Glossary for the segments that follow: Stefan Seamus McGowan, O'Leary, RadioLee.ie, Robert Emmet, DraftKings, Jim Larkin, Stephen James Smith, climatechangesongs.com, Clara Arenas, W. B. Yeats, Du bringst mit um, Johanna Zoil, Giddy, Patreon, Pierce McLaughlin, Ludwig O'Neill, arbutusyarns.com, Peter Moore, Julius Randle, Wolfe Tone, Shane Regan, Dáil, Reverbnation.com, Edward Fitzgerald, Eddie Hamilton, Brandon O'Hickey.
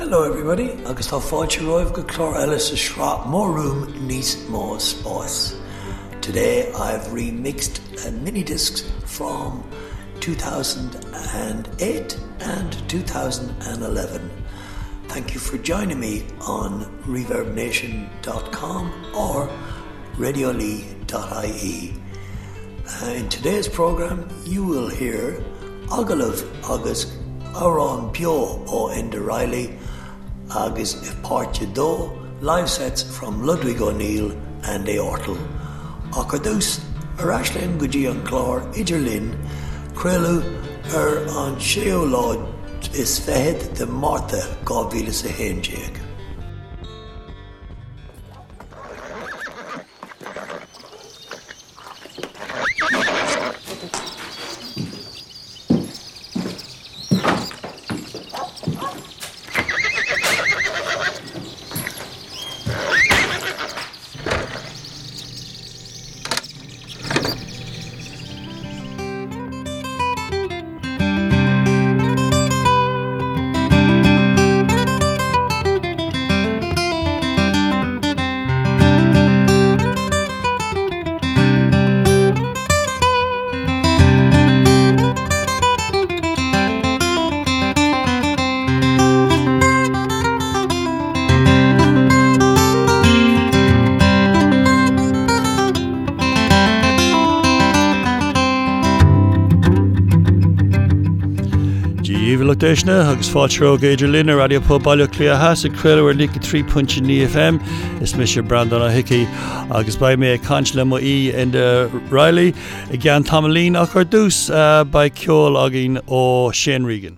Hello everybody, agus tá fáilte roimh go clár eile sa srá, more room needs more space. Today I've remixed mini discs from 2008 and 2011. Thank you for joining me on Reverbnation.com or RadioLee.ie. In today's program, you will hear Ogilv Agus Aron Pio O Enderiley Agus Eparche Do live sets from Ludwig O'Neill and Eortal. Ocadus Arashlen Gujian Clor Iderlin Krelu on Sheolod is Fehed the Martha God Vilas Henjeg. Deshna hugs Fatro Gagerlin Radio Pub Balio Clea Has and Creller Link 3.9 FM is Mr. Brandon O'Hickey August by me Conchla Mo E and Riley again Tomaline Acordus by Kyol Ogin or Shane Regan.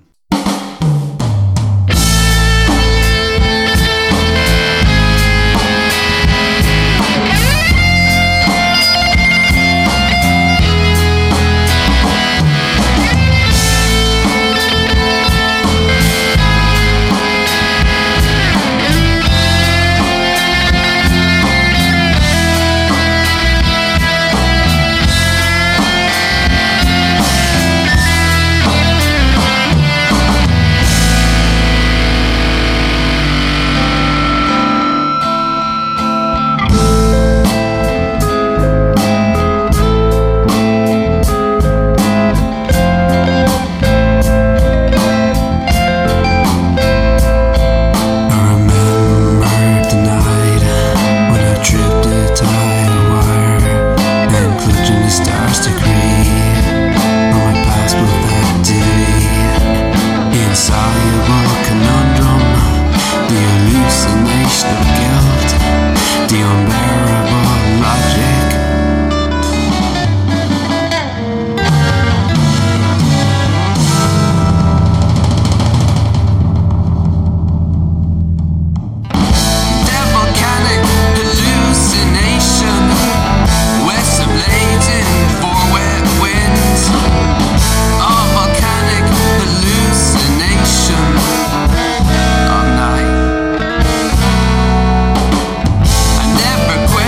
Never quit.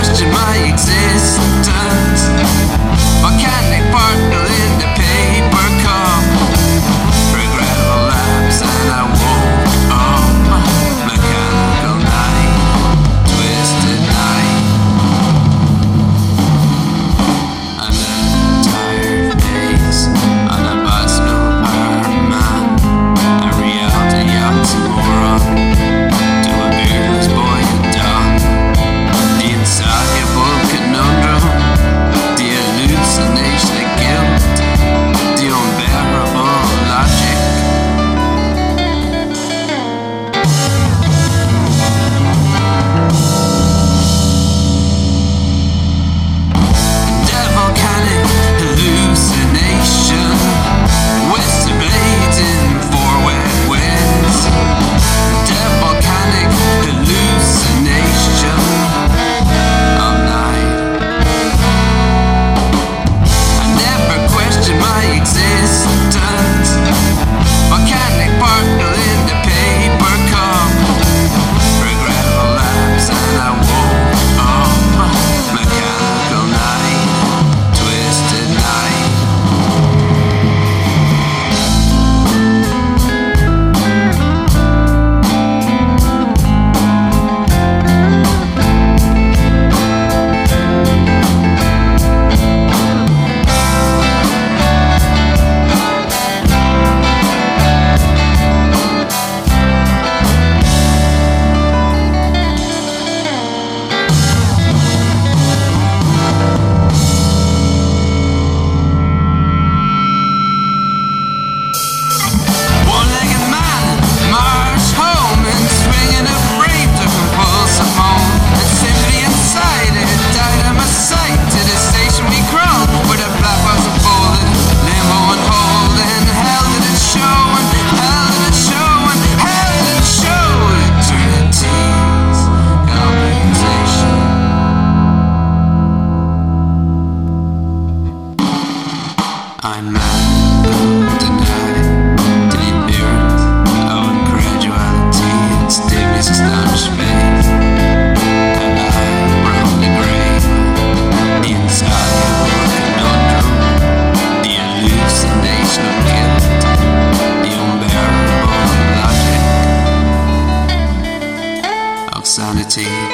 waiting.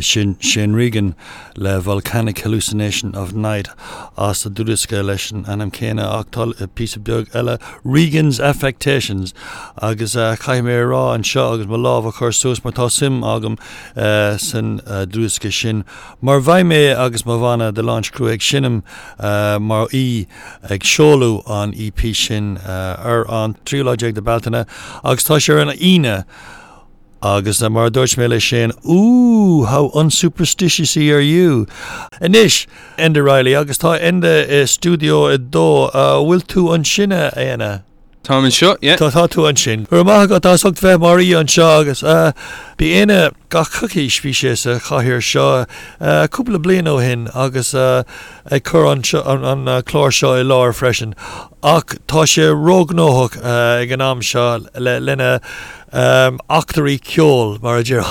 Shane Regan, La Volcanic Hallucination of Night, as the Dudiska Lesson, Anamkena Octal, a piece of Doug Ella, Regan's Affectations, Agus Kaimera Raw and Shaw, Agus Malov, of course, Sus Matosim, Agam, San Dudiska Shin, Marvaime, Agus Mavana, the launch crew, Eg Shinam, Mar E, Eg Sholu on EP Shin, on Triologic the Baltana, Agus Tosher and Ina. Agus Amar Deutsch Mele Shane, ooh, how unsuperstitious are you? Anish, Enda Riley, Agus Tha Enda Studio Do, Will Tu Unshinna, Anna? Tom and Shot, yeah. Tha Tu Unshin. Ramahagot Asok Ve Marie Unsha, Agus, Biena Gakaki Species, Kahir Shaw, a couple of Blino Hin, Agus, a Kur on Clor Shaw, a Laura Freshen, Ak Tosha Rognohok, Ganam Shaw, Lena. Octary Kjol Marajero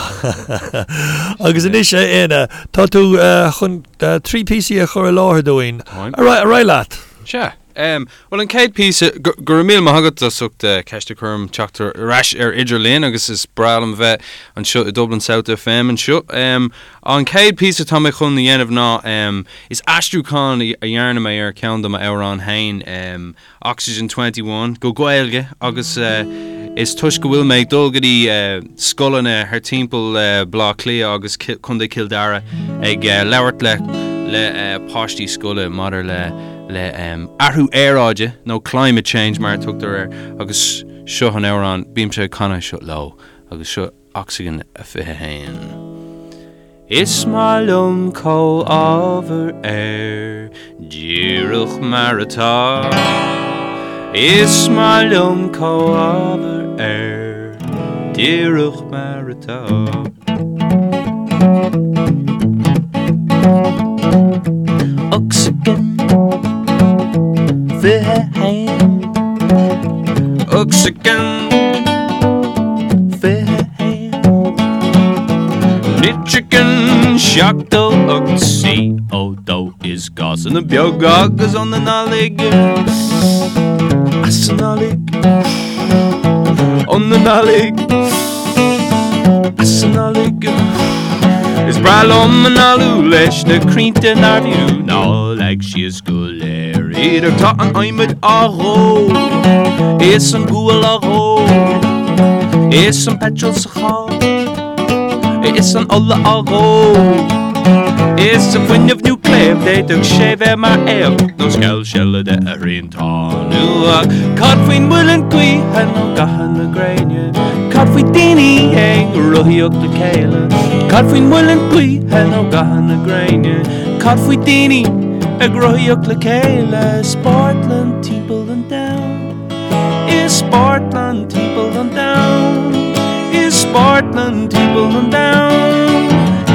Agus Anisha Ena Tatu Hun 3 PC a Chorelor doing. Alright, lad. Sure. Well, in Cade piece, Guramil Mahagat sucked Kashtakurum, Chakter Rash Idra Lane, Agus is Bralum Vet and Shut Dublin South FM and Shut. On Cade piece of Tomikun, the end of Na, is Astru Khan, a yarn of my air, Kandam, Euron Hain, Oxygen 21, Gogoelge, Agus. Is Tushka will make Dolgadi Skullina, her temple Blackley, August Kunde Kildara, Eg Lawertle, Le Pashti Skulla, Mother Le Aru Airage, no climate change, Mar took their August Shohan Euron, Beamsha Connor Shut Low, August Shut Oxygen Fehain. Is Malum Ko over air, Jiruch Maratar. Is malum ko aber diruch marita. Oxygen verheim. Oxygen verheim. Nitrigen shakto oxy odo is gas and the biogog is on the nallig. Asenalik, on the nalik, asenalik. Is bralom and alulesh the krinte nardu? No, like she is guler. Either tot and I'm at aro. Is some guelaro. Is some petrol sahar. Is some alla aro. Is the wind of nuclear, they took shave my ale. No skull shell of the rain torn. Codwin will and queen, and no gahan the grain. Codwin dini, hang, rohiok the kale. Codwin will and queen, and no gahan the grain. Codwin dini, a grohiok the kale. Sportland, teeple and down. Is Sportland, teeple and down. Is Sportland, teeple and down.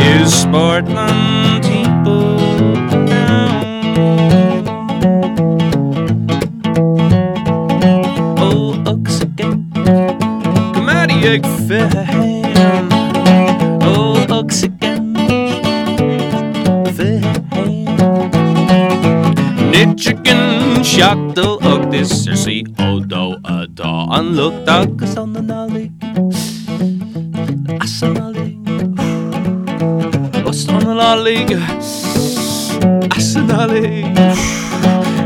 Is Sportland people now? Oh, Oxygen, come out of your fan. Oh, Oxygen, fan. Nitrigan, shock the oak, this is the odo, a daw, and look, dogs on the nolly. Asenali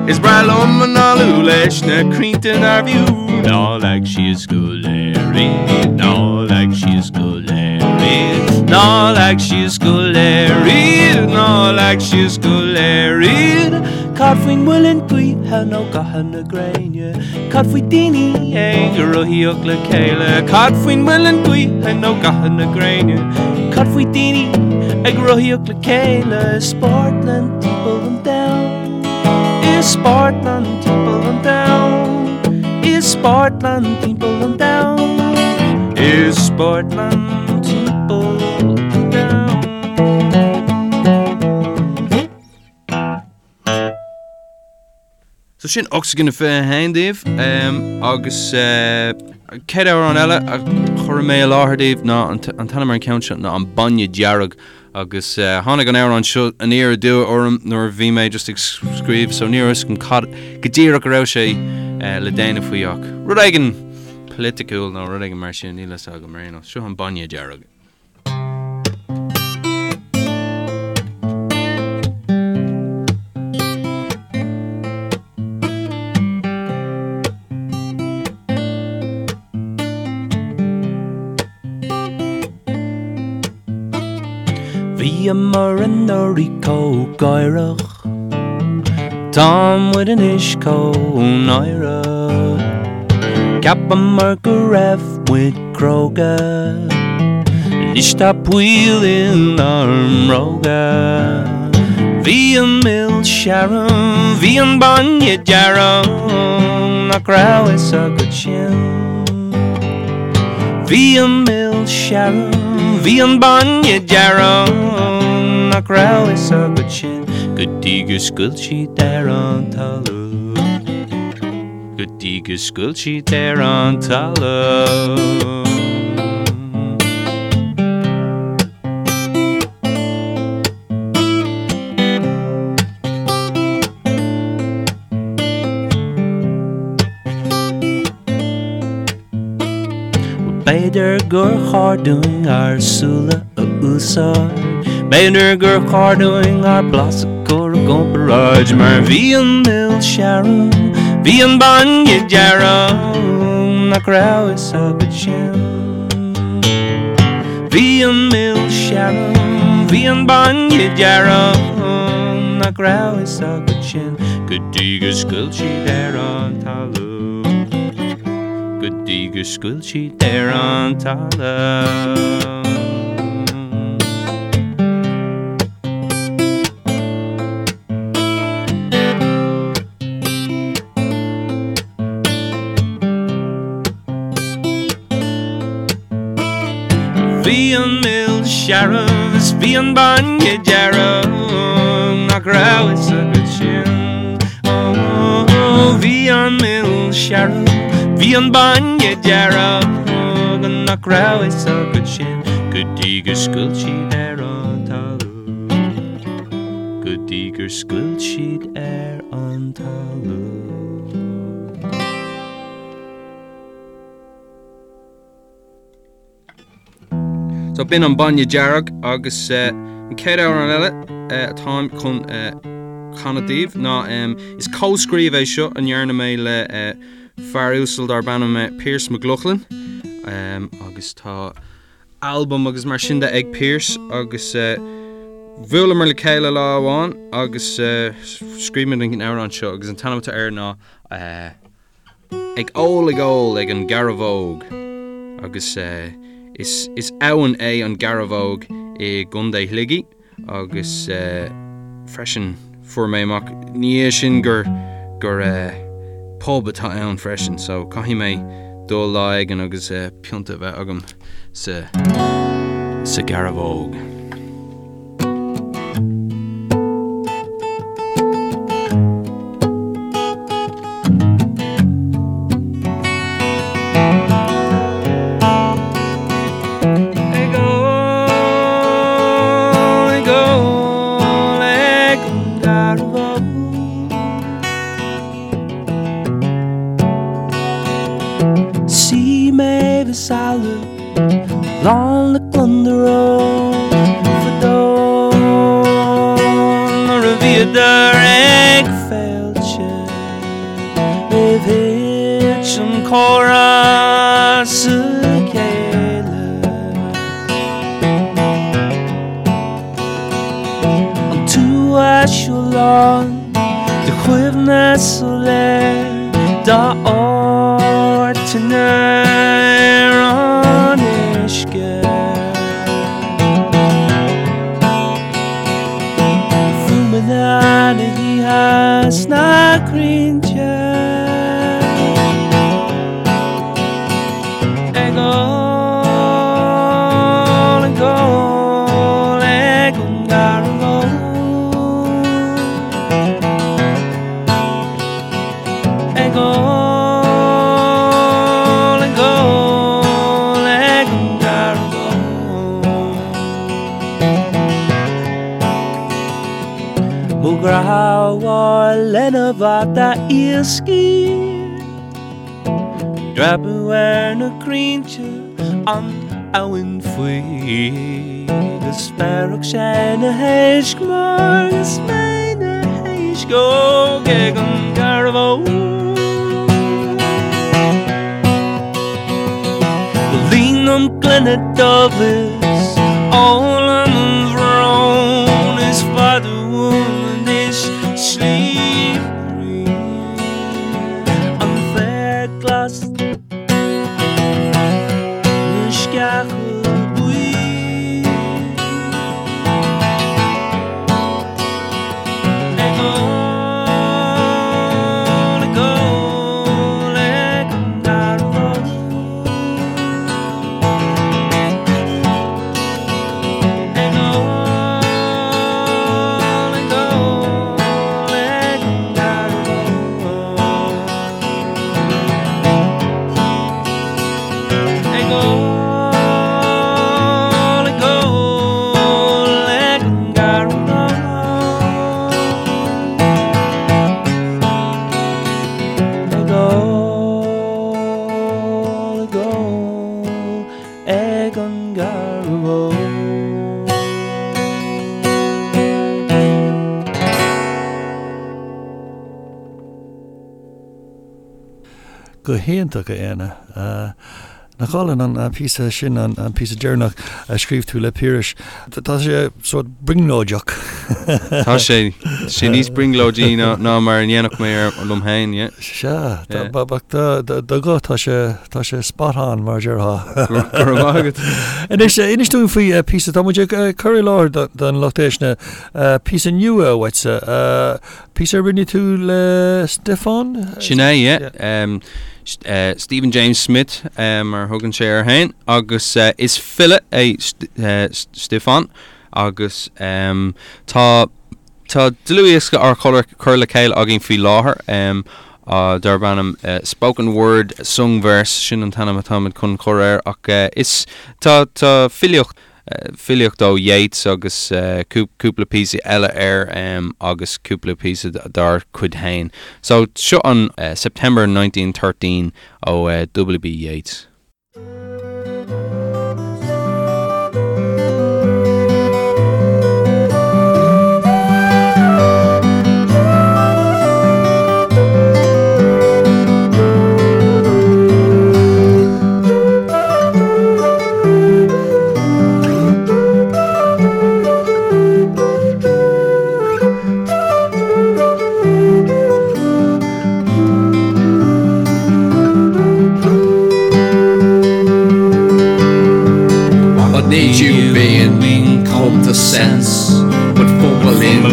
is bralom and alulesh na cretin our view. No, like she is guleri. No, like she is guleri. No, like she is guleri. No, like she is guleri. Carfin will and queen, how no gahan the grain, yeah. Carfin dini, eh, rohiok la kayla. Carfin will and queen, how no gahan the grain, yeah. Carfin dini. Agrohiok Lakela, Sportland, people and down. Is Sportland, people and down. Is Sportland, people and down. Is Sportland, people and down. So, Shin Oxygen of Hand, Dave. August. Cead ar an eile a chur mé láthdaobh ná an tanamar count ná an banne dearg agus tháinig an éir an seo an éar dú orm nuair bhí mé just scríomh so níras go díach go raibh sé le déanana faoach. Rud éigean political ná rud éigean mar sin nílas go marna seo an banne dearg. Bhí mar an oricó gairach Tám with an iscó naira Ceapan mar go raibh with croga Lista puil in arm roga Bhí an mil sharon Bhí an banya jaron Nach rau is a good chin Bhí an mil sharon Bhí an banya jaron Nach rau is a good chin Good digger sculchi there on tallow Beider gur hardung ar sula a usar Beider gur hardung ar blossom Comparage mar bhí an mil sharon Bhí an banya jaron Nach rau is a good chin Bhí an mil sharon Bhí an banya jaron Nach rau is a good chin Go dígur sculchi there on talo Go dígur sculchi there on talo Sheriffs, be on banya jaron, Nach rau is a good chin. Oh, be on mill sheriff, be on banya jaron, Nach rau is a good chin. Good digger sculchi air on talo. Good digger sculchi air on talo. So bin an banya jarag agus an cead ar an eile atá chun Canadaíomh ná is cóscríomh é seo an dhearna mé le fearúsailt ar banna me Pierce McLaughlin agus tá album agus mar sin de ag Pierce agus bhuaile mar le chéile lá amháin agus scríomh an ar an seo agus an tanamta ar ná ag ólaigh ag an garavóg agus Is Owen A on Garavog e Gunday Hliggy, August Freshen for me mock Nieshin Gur Pobata Owen Freshen, so Kahime Dol Lag and August Punta Vagum Se Garavog. Go einer war da ihr ski. Dropping were no creature on Owen Free. Das Sparrow scheine heisch gmorg, das meine heisch go gegen Garvo. Lean um kleine Dovis, all am Wrong ist Vater und ich schlief am Third Class. Ich gach bui Ego, Ego, Ego, go hen took ana na calling on a piece of shin on a piece of journal I scrive to lepirish tasha sort bring no jock tasha shinis bring lodina no marnianok mayor lumhain yeah sha but the go tasha spot on marger ha and is in doing for a piece of tomajik curry lord than location a piece of new what's a piece of really to Stefan shinai yeah Stephen James Smith or Hogan Share Hain August is Philip a Stefan August ta Deluius or Curla Kyle Ogin Fee Lawher Durbanum spoken word sung verse Shin Tanam Tamid Kun Corer is ta Filioch do Yeats August Kupla Pisa Ella Air August Kupla Pisa Dar Quid Hain. So shut on September 1913 W. B. Yeats. Need you being called to sense, but fumbling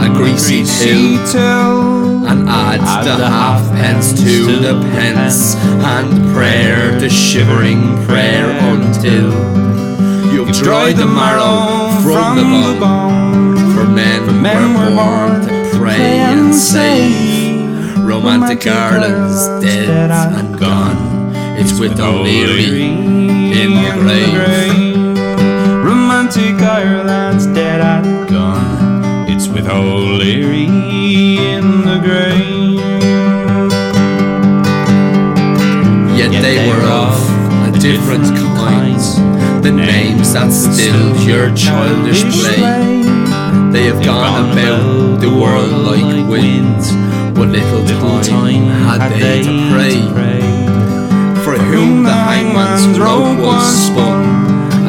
a greasy till, and add the halfpence to the pence, and prayer to shivering prayer until you've dried the marrow from the bone. For men were born to pray and save. Romantic Ireland's dead and gone. It's with O'Leary in the grave. Romantic Ireland's dead and gone. It's with O'Leary in the grave. Yet they were of a different kind, the names that still your childish play. They have gone about the world like wind, but little time had they to pray. For whom the hangman's rope was spun,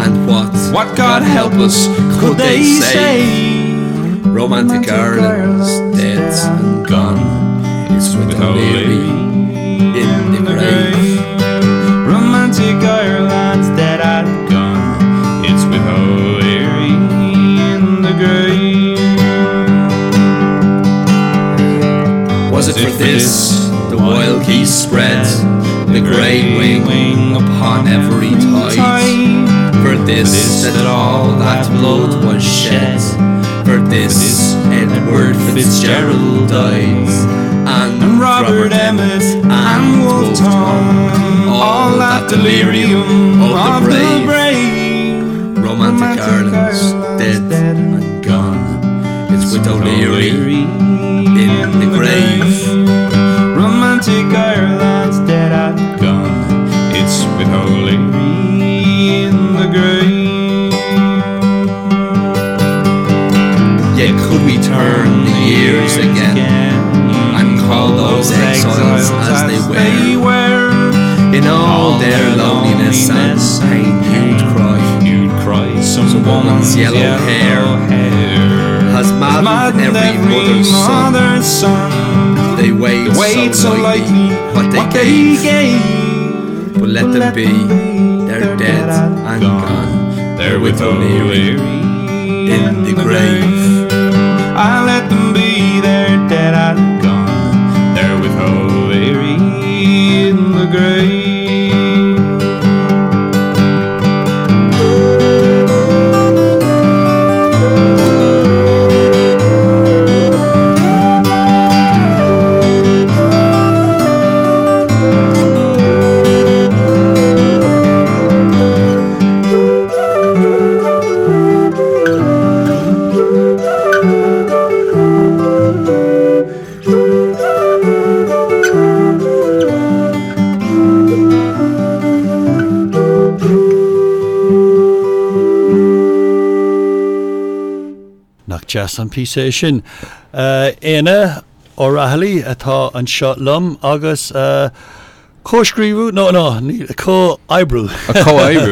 and what God help us, could they say? Romantic Ireland's dead and gone. It's with O'Leary in the grave. Romantic Ireland's dead and gone. It's with O'Leary in the grave. Was it for this the wild geese spread, the grey wing upon every tide? For this that all that blood was shed, for this Edward Fitzgerald died, and Robert Emmet and Wolfe Tone, all that delirium of the brave. Romantic Ireland's dead and gone. It's with O'Leary in the grave. in all their loneliness and pain, you'd cry. Some woman's yellow hair has maddened every mother's son. They wait so lightly what they gave, but let them be, they're dead and gone. They're with O'Leary in the grave. I let them be, they're dead and gone. They're with O'Leary in the grave. Jazz and P-Station. Éana, O'Rahilly, atá an shot lum, agus co-screw, co-eyebrew. A co-eyebrew,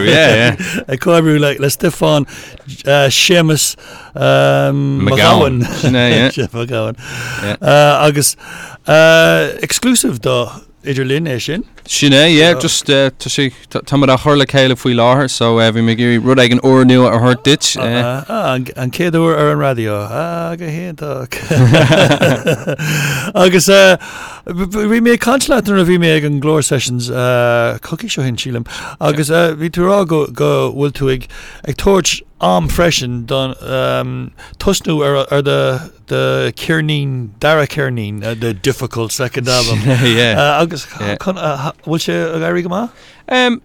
yeah. A co-eyebrew, like, le Stefan Seamus McGowan. McGowan. Agus exclusive, though, Idirlin é sin. Sinné, yeah, so. Just to see tamara hurla kale if we law, so every McGeary Rudagan or new or her ditch. And kid or on radio. Go ahead talk. Agus we make consulat and we make an glor sessions cookie show in Chilem. Agus we to go will to a torch arm freshen done Tusnu or the Kiernin Dara Kiernin the difficult second album. Yeah. Agus what's your Garigama?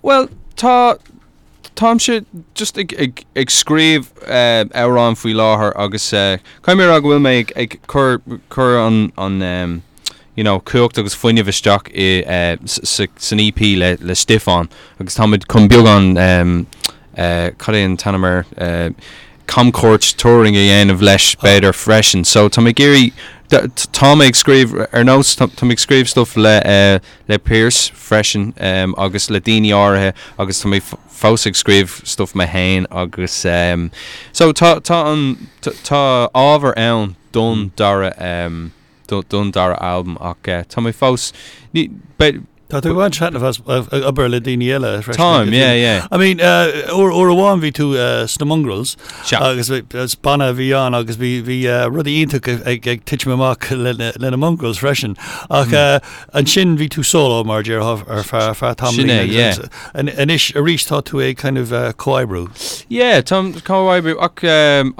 Well, Tom should just excreve Auron Fui Laher August Chimerag will make a cur on you know, cooked agus funny vistock an EP le stiff on August Tom would come big on Colin Tanamer Comcourt touring again of Lesh better fresh and so Tommy Geary Tom excreve or no Tom excreve stuff le Pierce freshen August Ladini or August Tommy Faust excreve stuff Mahane August so ta over own done Dara album okay Tommy Faust but we weren't chatting of us upper Ladiniella. Time, yeah. I mean, or a one v two Snamungrels. Because it's Bana Vian, because we Ruddy took a teach me mark Lena Mongrels freshen. And Shin v two solo Marger or Far Tom. Shin, yeah. And ish reached out to a kind of Koi brew. Yeah, Tom Koi brew. I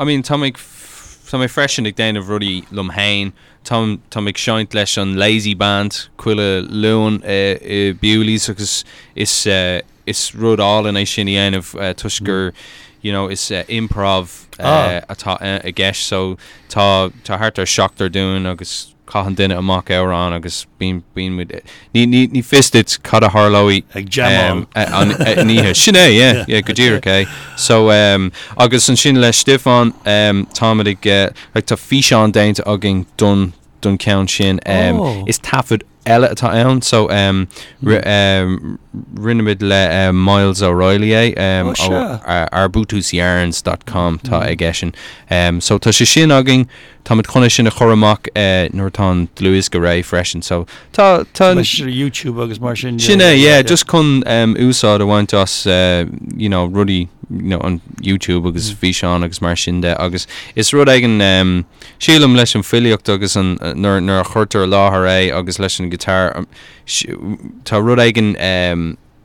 mean, Tommy freshen the den of Ruddy Lumhain. Tom McShine lesh on Lazy Band, Quilla Loon, Bewley, so because it's Rud all and I shinny end of Tusker, you know, it's improv a gesh, so ta harter shock they're doing, I guess Cohan Dinner and Mock Auron, I guess being with it. Ni fisted Cotta Harlowy like jam on Niha. Shine, yeah, good year, okay. So August and Shin Lesh Stiff on Tommy get like to fish on down to Ugging Dun Count Shin it's Tafford Ella at town, so Rinamid le Miles O'Reilly arbutusyarns.com ta egeshin so ta shin ogging Tomit Conishin a Choramak Norton Louis Garay fresh and so ta YouTube August Marshin Shine yeah just kun Usa the want us you know Ruddy you know on YouTube August Vishan August Marshin de August it's Rudagan Shilum Leshin Filiok August and Nur Hurter Lahare August Leshin guitar ta Rudagan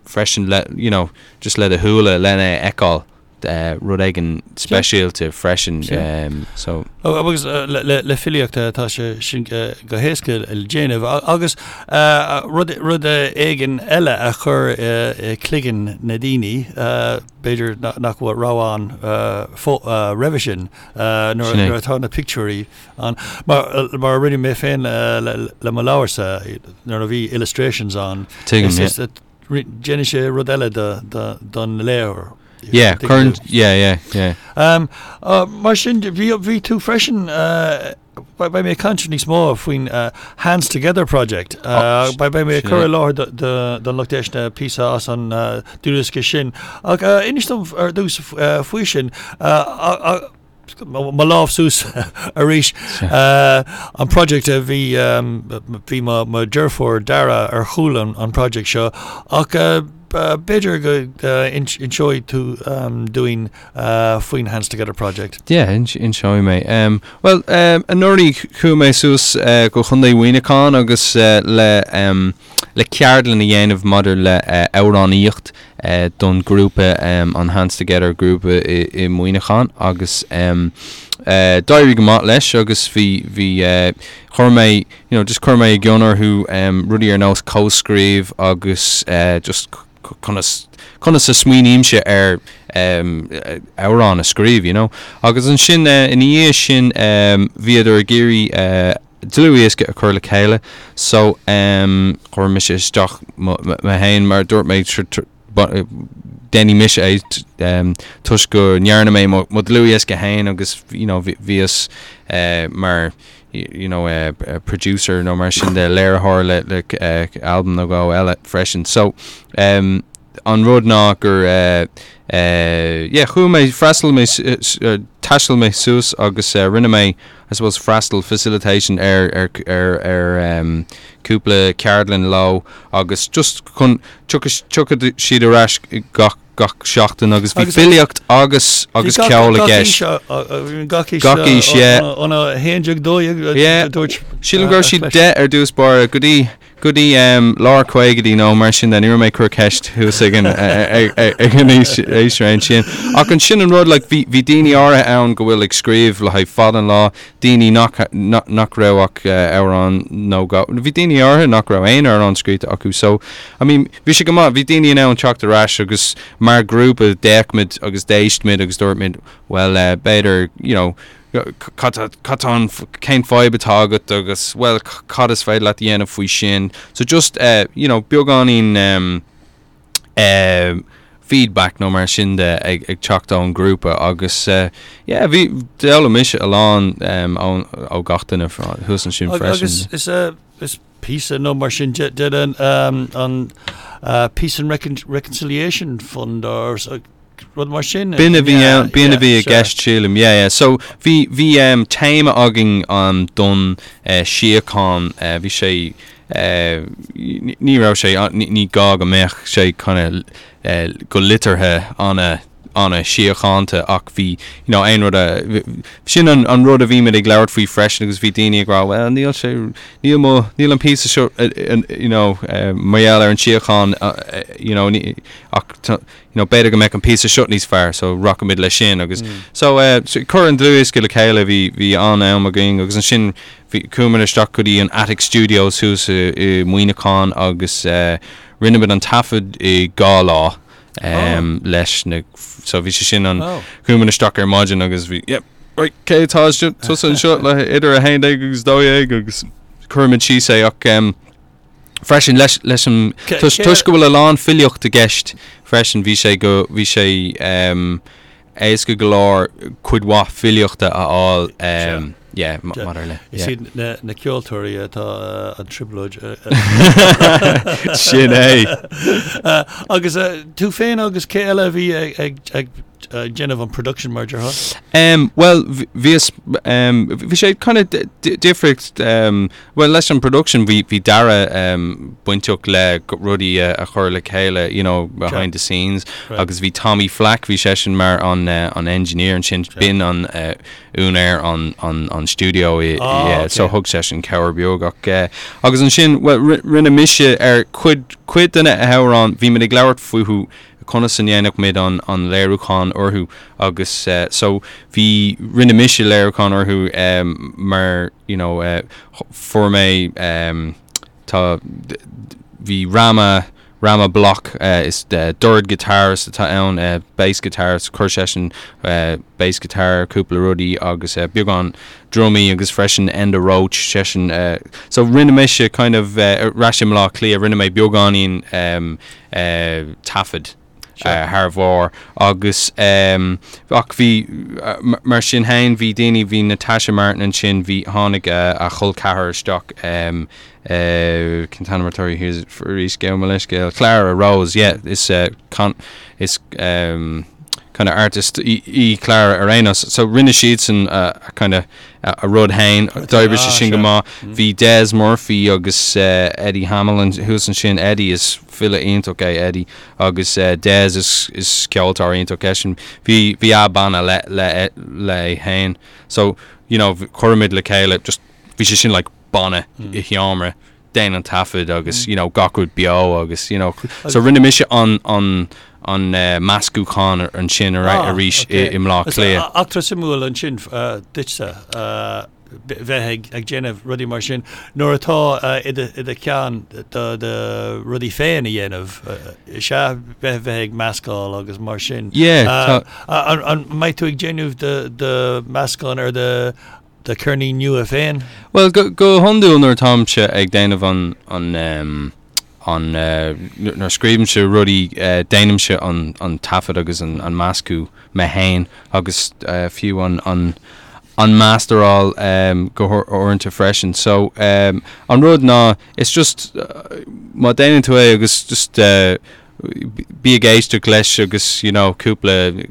fresh and you know just let a hula lene ekal Rudagan special to freshen so I was le filiac Tasha shin goheska el Geneva August Rud Egan Ella Achur Cligan Nadini Bader Nakwa Rawan Revision nor Tona Picture on Mar really me fan la Malawarsa Norvi illustrations on Jennifer Rodella the Don Lair Yeah, current. Yeah. Mar sin bhí tú freisin by me country small between hands together project by me current lord the location piece us on do this shin instead or do fusion my love sus arish on project v my jerfor dara or hulan on project show better enjoy to doing Fine Hands Together project. Yeah, enjoy me. Well, an early kumesus go Hyundai Winacon agus le Cardlin again of mother le Auron Yacht done group on Hands Together group in Winacon agus Diary Mat Lesh agus vi Cormay, you know, just Cormay Gunner who Rudy Arnaus co-scrive agus just kind of Sweeney Imsha on a scrive, you know. Agus an sin in the sin via the O'Leary Duluis get a curl Kayla, so Cormisha Stock Mahain Mar Dort made Denny Mish out Tushko Nyarname Mudluis Gahain Agus, you know, vias Mar, you know, a producer no mar sin the Lara Horle album no go Ella freshen. So on Rodnock or yeah, who may Frastel may Tashel may Sus Agus Riname, I suppose Frastel facilitation Kupla Cardlin Low Agus just kun chuck she the rash gach shochten agus vi filiocht agus ceola geis gachish on a handjug do Deutsch Shilling go she det or does bar goody Laura Quagedy no Martian then you make her cast who's again a strange in I can shin and road like vidini ara own go will excreve like father-in-law dini knock row our on no go vidini ara knock row ain or on screen to aku. So I mean we should come out vidini now and chalk the rash because mar group of deck mid agus deist mid agus dort mid well better, you know, cut on Kane Fiber target Douglas well cut us right at the end of we shin. So just you know biogon in feedback no mar sin the ag chalked on group agus yeah vi dela mish along on ogartner from husen shin fresh is this peace no mar sin did on peace and reconciliation fund or so, Rod Marchin been a via guest chillum yeah so VM time ogging on done sheacon we say Nero say ni gog mech say kind of go litter her on a sheacon to vi, you know ein roda shin on roda vi me glared free fresh because vidini grow well and the also Neil and piece short and you know Mayala and sheacon you know you know, better go make a piece of shutneys far, so rock a mid la shin. So, current Lewis Gilakala vi on Elmaging, Agus and Shin Kumina Stockody and Attic Studios, who's Mwinacon, Agus Rinnabit and Tafford, Gala, Leshnik. So, Vishin on Kumina Stocker, Margin, Agus, yep, right, K. Taj, Tussin Shut, like either a hand egg, Doy egg, Kermit Chisay, fresh and less tushka will allow filioch to guest fresh and vi say eske galore could wa filioch at all yeah moderately you see the culture at a triple shit hey August two fan August KLV Geneva production merger huh well we should kind of different well less than production we dara buntuk le ruddy a hurla kayla, you know, behind the scenes because we Tommy Flack we session mar on engineer and shin bin on unair on studio so hug session cower biogok agus an shin well rinna misha quid than a hour on vi me glawert fu who Conasan Yanuk made on Lerucon or who August so the Rinamish Lerucon or who mar, you know, for me ta the Rama Block is the third guitarist the own bass guitarist Kursheshin bass guitar Kupla Ruddy August Biogon drummy August freshen and a roach session so Rinamish kind of Rashimla clear Riname Biogonin Tafford Harvard August vi mar sin hain vi Dini vi Natasha Martin and sin vi Honig a Hull Cahar stock contaminatory here's for Iscale Maliska Clara Rose it's kind of artist Clara Arenas so Rinna Sheets and kind of a Rod Hain Dibris Shingama V Des Murphy August Eddie Hamilton who's in Shin Eddie is Phila Ain't okay Eddie August Des is Kyotar Ain't okay V Abana Le Hain so you know Coromid Le Caleb just Vishishin like Bana Hyamra Dane and Tafford August you know Gokud Bio August you know so Rinna Misha on Masku Khan and Shin Arish Imla Clay. Actor Simul and Shin Ditsa Veheg Agjenev Ruddy Marshin Norata Ida Khan the Ruddy Fane Yen of Shah Veheg Maskal August Marshin. Yeah. And my two Agjenev the Maskal or the Kearney New Fane. Well go Hondo Nortamcha Agdenov on nor screamshe Ruddy Dainamshe on Taffet agus on Masku Mahain agus few on Master all go or into fresh and so on road now it's just my Dain to agus just be a gauge to glash agus you know couple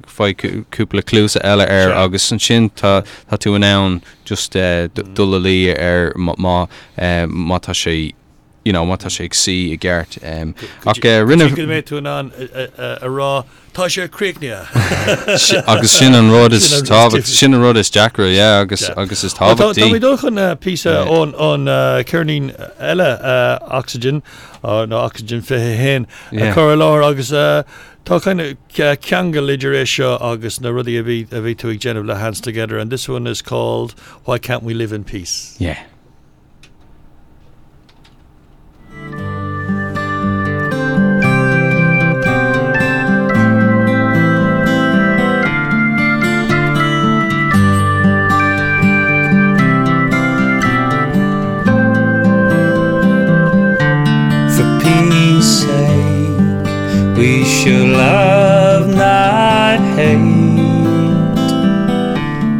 clues ella agus and shin ta to noun just dullily ma ta she you know what I should see a Gert okay Rinna to an a raw Tasha Creeknia August Shinnon Road is Talbot Shinnon Road is Jackra yeah August is Talbot we do a piece on Kernin Ella oxygen or no oxygen for hen Coralor August talking Kanga Ligerisha August na Ruddy a to Gen of the hands together and this one is called Why Can't We Live in Peace yeah We should love, not hate,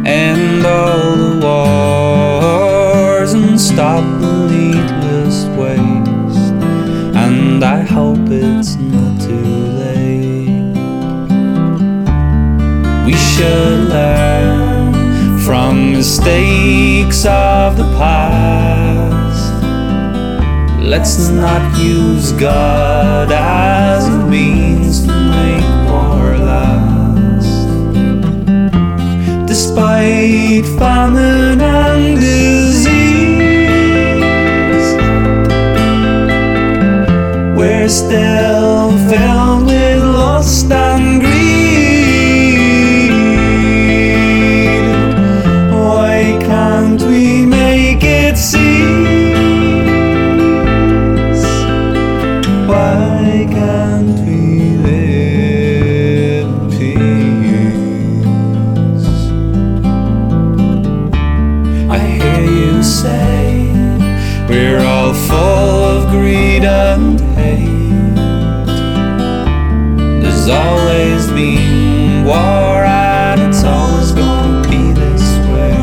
end all the wars and stop the needless waste, and I hope it's not too late. We should learn from mistakes of the past, let's not use God as a means to make war last. Despite famine and disease, we're still filled with lust and greed. Why can't we make it cease? There's always been war and it's always gonna be this way.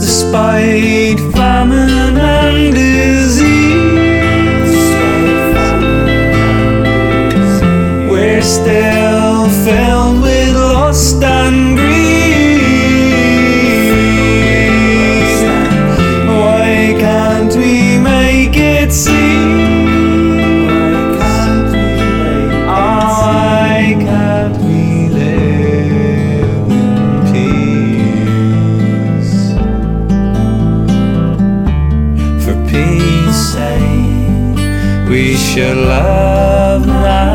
Despite famine and disease, we're still filled with lust and greed. Why can't we make it cease? Why can't we live in peace? For peace sake, we should love now.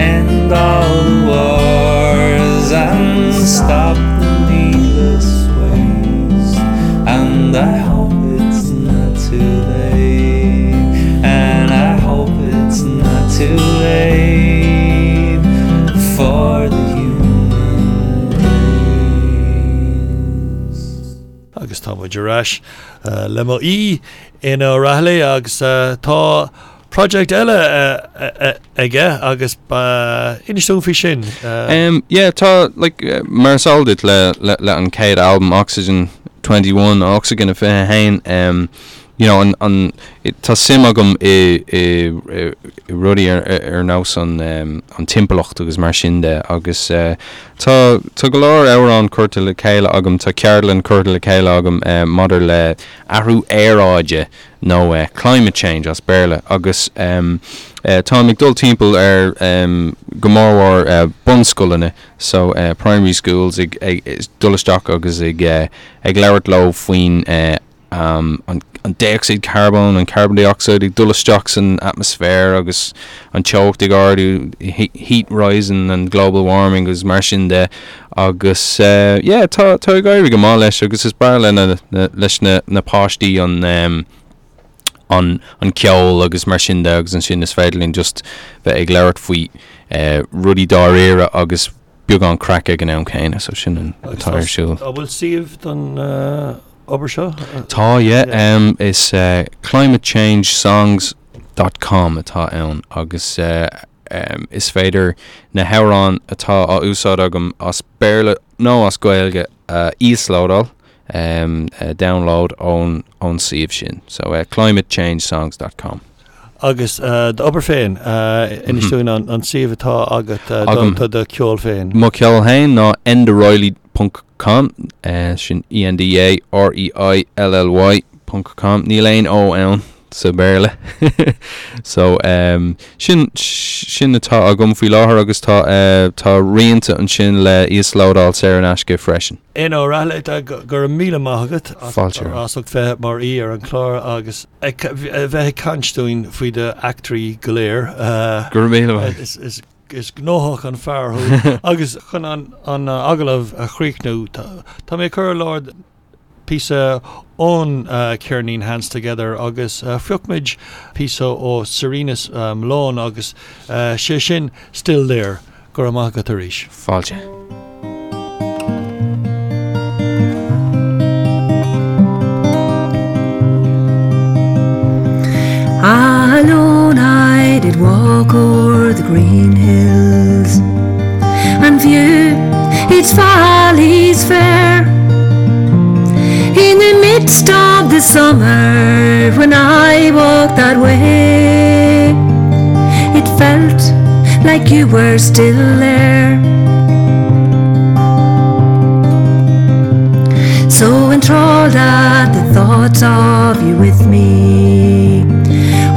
End all the wars and stop the needless waste, and I hope it's not too late, and I hope it's not too late for the human race. Agus tá muid arash le mo I in O'Reilly agus tá project Ella again August interesting fishing yeah ta like Marcel did le on Kate album Oxygen 21 Oxygen of Hain you know on it tasimagum Ruddy Ernaus on Timpalocht agus Marshinde agus ta galore Euron Curtle Kayla agum ta Carolyn Curtle Kayla agum mother le Aru Airage no climate change as berla agus Tom McDull Temple are Gomorrah Bunskull in it so primary schools is Dullistock agus ag Larrett Low Fween on dioxide carbon and carbon dioxide ag Dullistock in atmosphere agus on choke the gardu heat rising and global warming is marching there agus yeah to go rig mal agus is berla na pashti on Kjol agus Marsin Dogs and Shinnis Fedlin just the Eglert Fleet Ruddy Darera agus Bugon Crack Egg and Elkane so Shin and Tire Show. I will see if done Obershaw. Ta yeah, it's climatechangesongs.com atá ann agus is fader na Hauron atá á úsadagum as berla no as goelge Eastloadal download on Sieve Shin. So climatechangesongs.com. August the upper fan in doing on Sieve atá agat to the Kjol fan. Mo Kjol hain na enderoily.com Shin endareilly.com Nilain O N so barely so shin atá agum fi láthar agus tá rianta an sin le Íoslódáil Serenashke freshen in O'Reilly gur a míle mágat asog fé mar I an chlár agus bheith canstúin fí de actrí galéir gur a míle mágat is gnohach an fearrú agus chun an agalibh a chríichnú tá mé cur lord Pisa on Kiernan hands together August Fukmij Pisa or Serenus Lawn August Shishin still there Goramaka Tarish Falcha Alone I did walk o'er the green hills and view its valleys fair in the midst of the summer, when I walked that way, it felt like you were still there. So enthralled at the thoughts of you with me,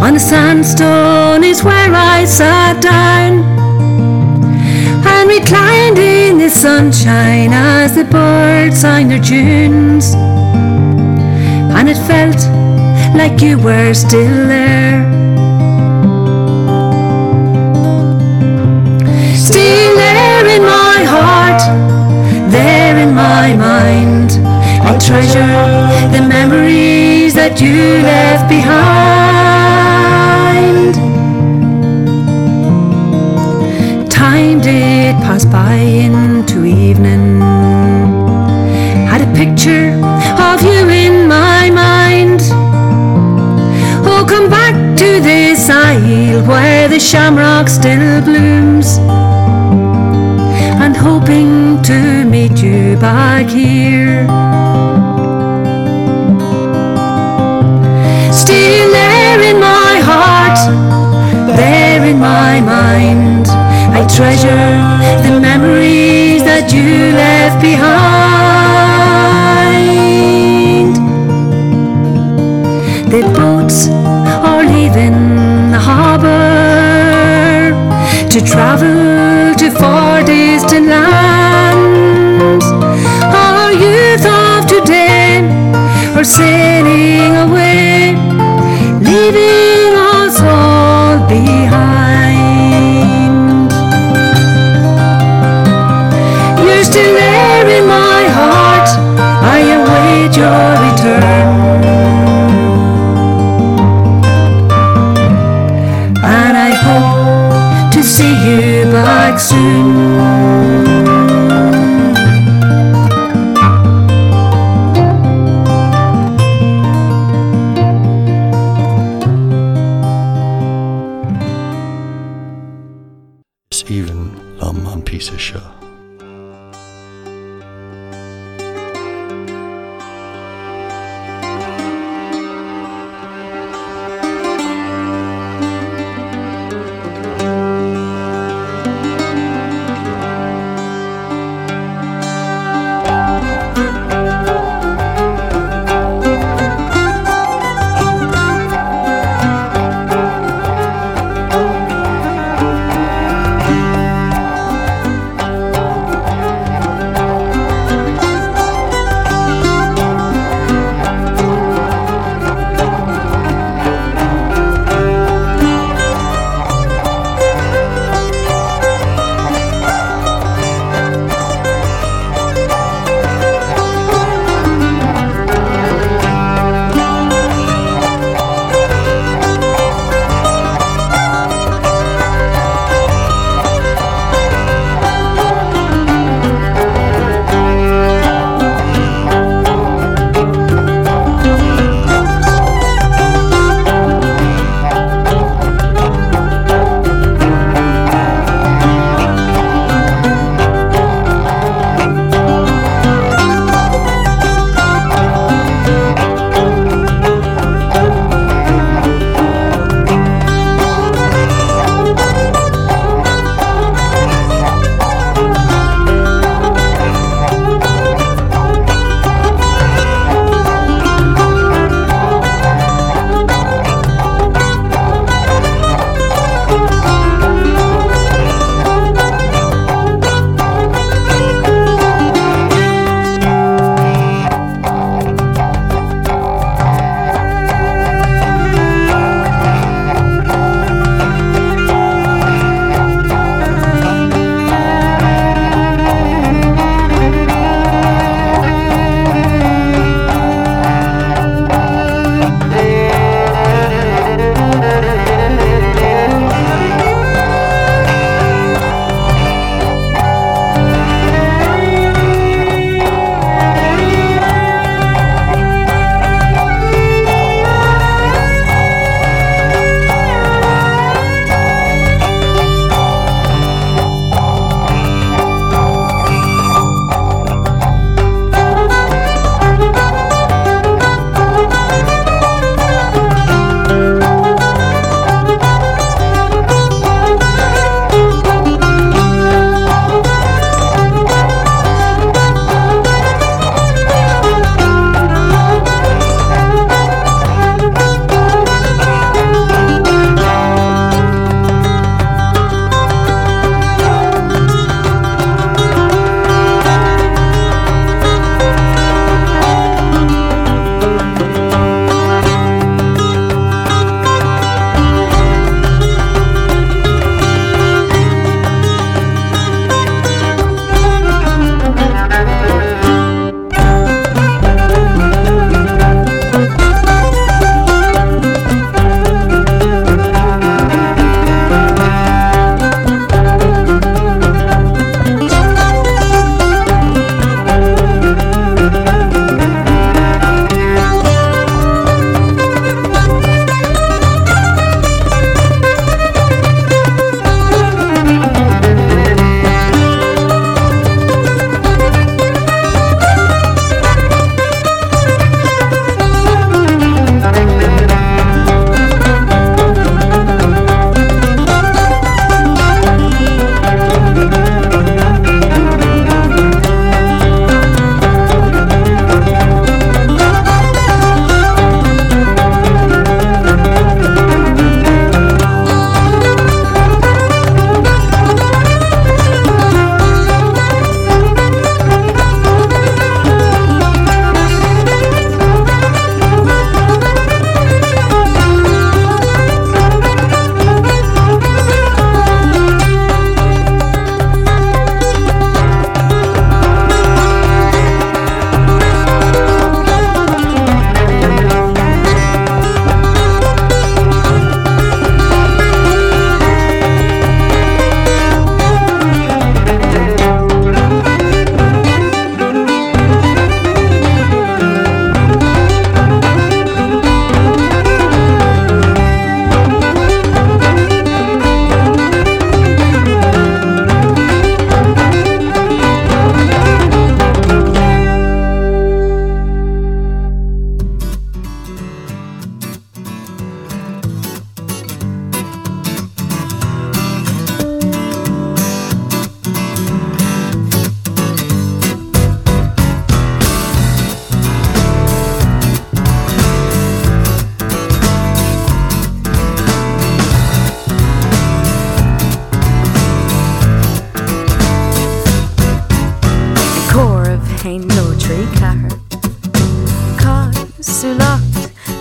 on the sandstone is where I sat down, and reclined in the sunshine as the birds sang their tunes. And it felt like you were still there. Still there in my heart, there in my mind. I treasure the memories that you left behind. Time did pass by into evening. Had a picture of you in my mind. Oh, come back to this isle where the shamrock still blooms, and hoping to meet you back here. Still there in my heart, there in my mind, I treasure the memories that you left behind. The boats are leaving the harbour to travel to far distant lands. Our youth of today are sailing away, leaving us all behind. You're still there in my heart, I await your return.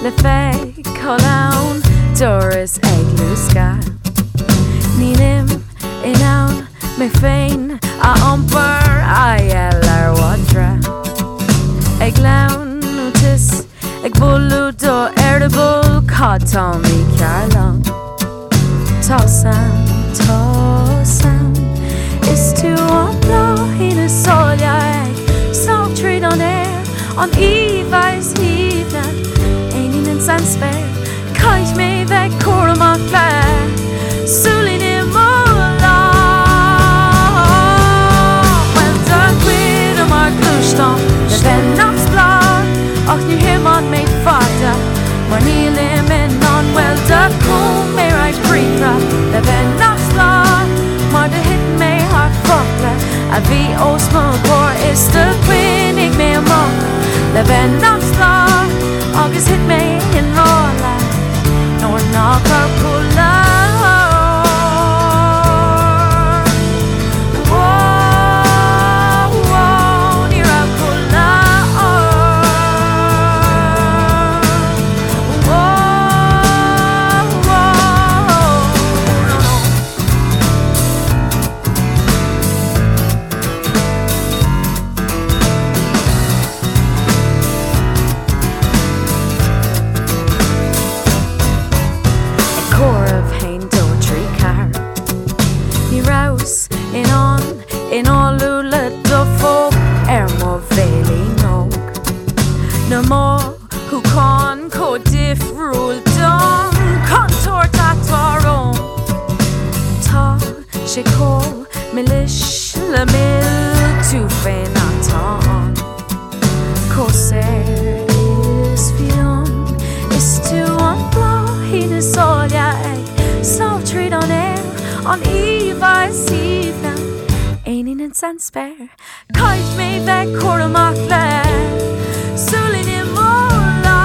l'effet cologne Doris Eglu sky Ni nim inaun me fein a omper a yeller wadra Eg laun utis eg bullu do erdibull Katon mi karlon Tossan, tossan Is tu oplo hine solja eg Saltrid on air on Eva's evening Sans fair, kite me that coral mark fair, Sulin in Mola. Well, dark with a mark Lushton, the then knocks blood, Och new him on me father, when he lim and on well, dark cool, may I breathe crap, the then knocks blood, Marder hit me hard fucker, I be all small war is the winning me a mock, the then knocks blood. August hit me in Lola, nor knock or pull out. Whoa, whoa, near a pull out. Whoa, and spare Kite me back or a mock flare Sulin in Mola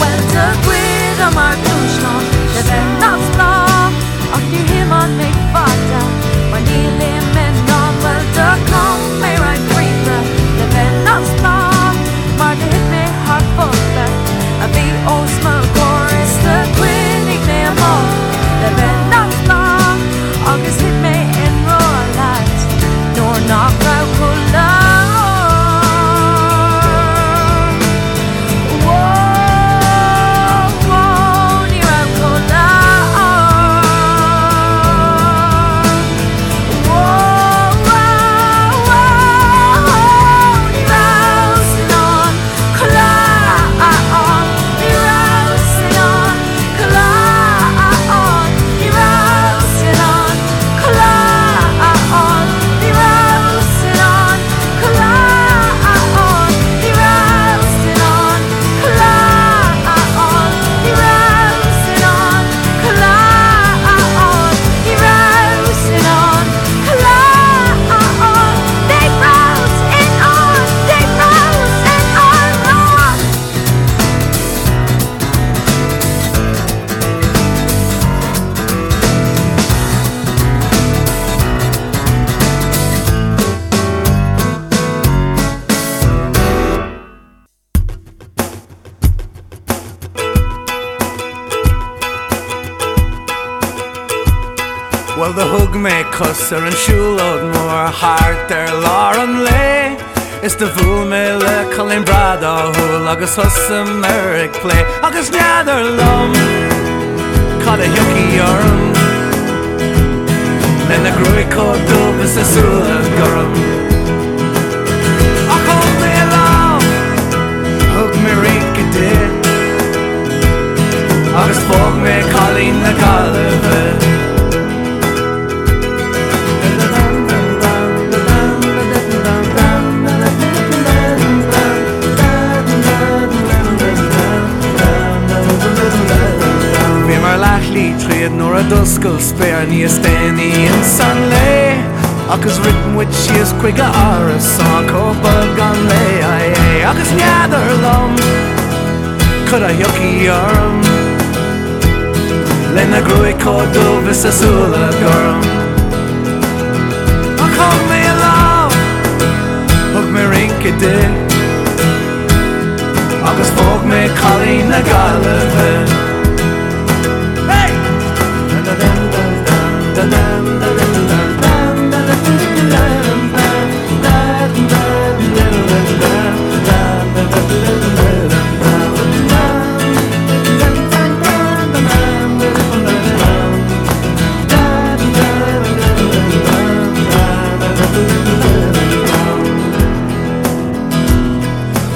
Well, the quid of my pushman The bend of star I knew him on me father When he lived in on Well, the come me right creeper The bend of star Marty hit me hard butler I be old smoke or is the quid in me a mock The bend of star August hit me Knock out Cologne Whoa, whoa, near out Cologne Whoa, whoa, whoa, near out on Cologne Near out on Cologne Near out on Cologne Cusser and Shulod more heart their Lauren lay It's the Vulme le Colin Brado who agus hussam Eric play Agus neither lum Caught a yucky yarn Then the Groy caught up as a Sula Gurum I call me along Hug me rink a day Agus fog me Colin the Gulliver Tread nor a duskull spare ni a steny in sunlay Agus written with shears quick a aura song or bug on lay aye Agus neither lum Could a yucky yarm Lena groi cordovis a sula girl I call me along Hug me rink a din in the Gulliver. Hey!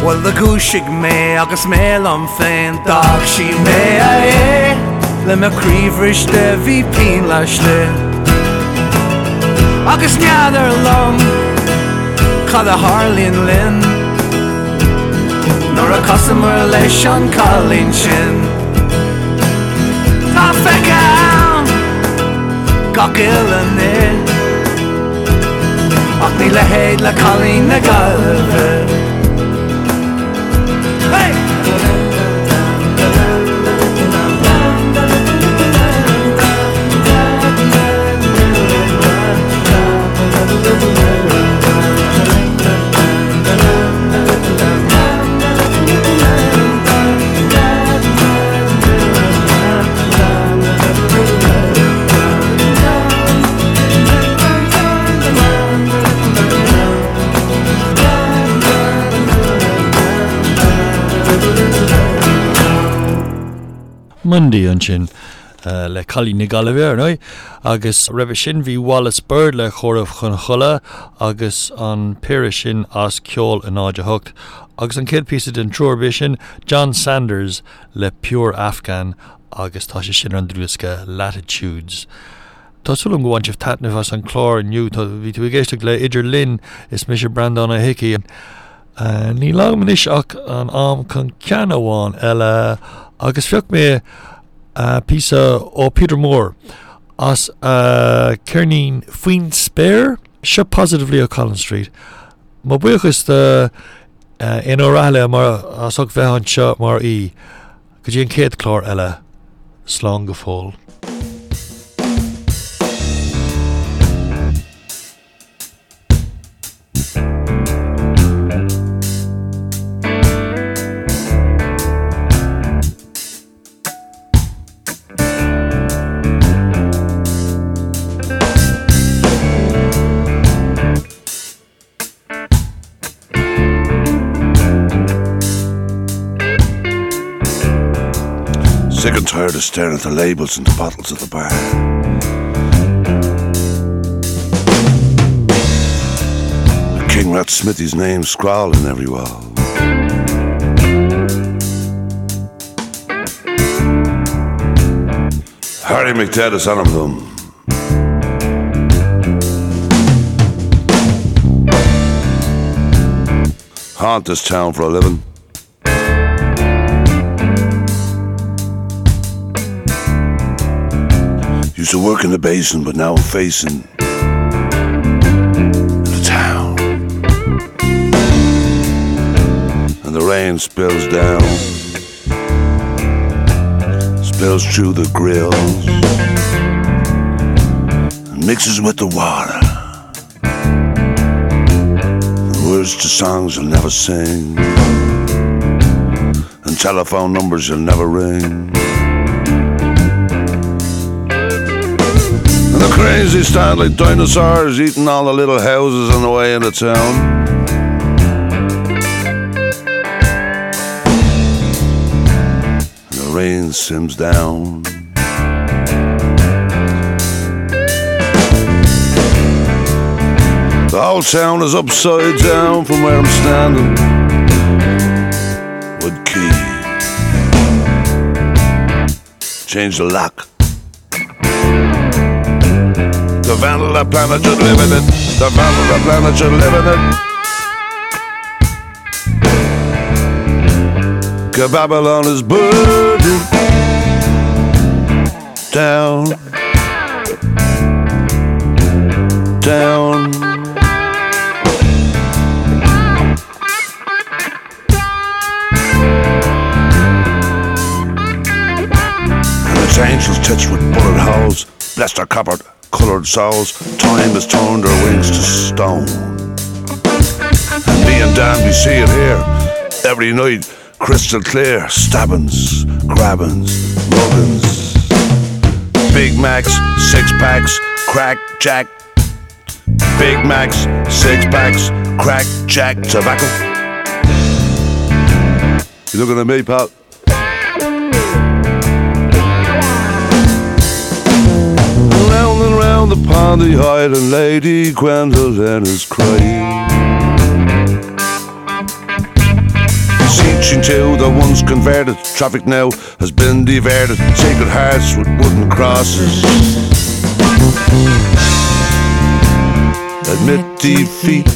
Well, the gushig me, agus me lom fein, dog she me aye, le me creeverish de vi peen lashle. Agus neither lom, call a Harlin Lin, nor a customer le Sean Collin Shin. Ta fecan, cockil and it, och ni le head le Colin the Gulliver. Monday unchin le Colin na Gulliver no agus revishin vi Wallace Bird le chorf chunchola agus on perishin as kiol and ajahukt agus on kid piece in trorbishin John Sanders le pure Afghan agus tashishin andruska latitudes tosulum go anchif tatnivas on chlor new to vitugeshtuk le Idr Lynn is Mr Brandon Hickey ni lagmanish ak an am con canawan ella agus fiach me a piece o Peter Moore as Kernin Fien Spare she positively o Collins Street ma buchis the in orale mar asok vehan shot mar e could you encate clor ella slong gefall Sick and tired of staring at the labels and the bottles at the bar. A King Rat Smithy's name scrawled in every wall. Harry McTed is on them. Haunt this town for a living. Used to work in the basin, but now I'm facing the town. And the rain spills down, spills through the grills, and mixes with the water. The words to songs you'll never sing, and telephone numbers you'll never ring. The crazy stand like dinosaurs eating all the little houses on the way into town. And the rain sims down. The whole town is upside down from where I'm standing. Wood key. Change the lock. The van of the planet should live in it. The van of the planet should live in it. 'Cause Babylon is burning down, down. And its angels touched with bullet holes, bless their cupboard. Coloured souls, time has turned their wings to stone. And me and Dan, we see it here every night. crystal clear, stabbins, grabbins, muggins. Big Macs, six packs, crack jack. Big Macs, six packs, crack jack, tobacco. You looking at me, pal? Round and round the pond, the island lady Gwendolen is crying, searching to the ones converted. Traffic now has been diverted. Sacred hearts with wooden crosses admit defeat.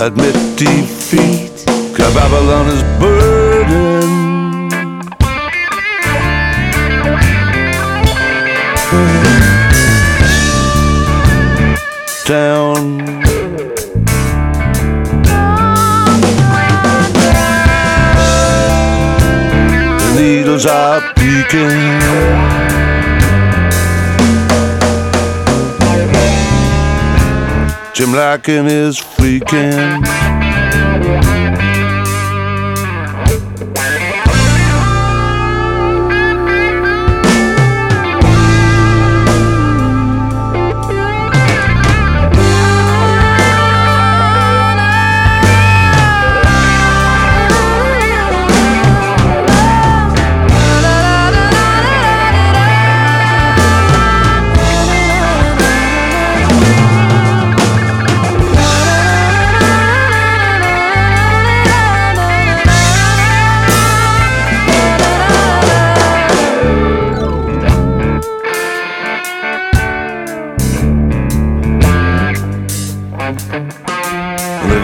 Admit defeat. 'Cause Babylon is burdened. Down. Needles are peeking. Jim Larkin is freaking.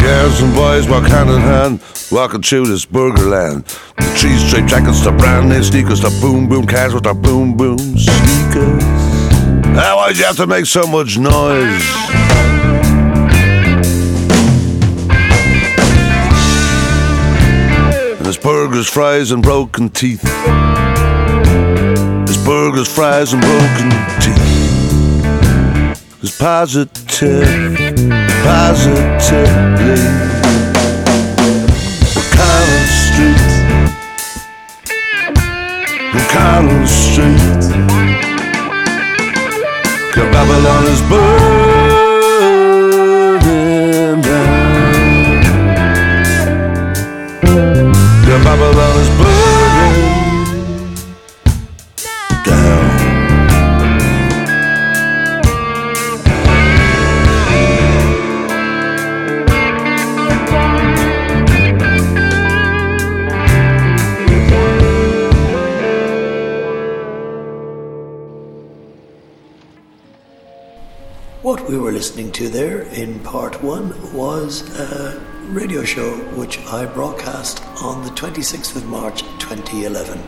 Girls and boys walk hand in hand, walking through this burger land. The three-stripe jackets, the brand name sneakers, the boom-boom cars with the boom-boom sneakers. Now why'd you have to make so much noise? And there's burgers, fries and broken teeth. There's burgers, fries and broken teeth. There's positive. Positively from Carroll Street. From Carroll Street. 'Cause Babylon is burning down. 'Cause Babylon is burning down. What we were listening to there in part one was a radio show which I broadcast on the 26th of March 2011,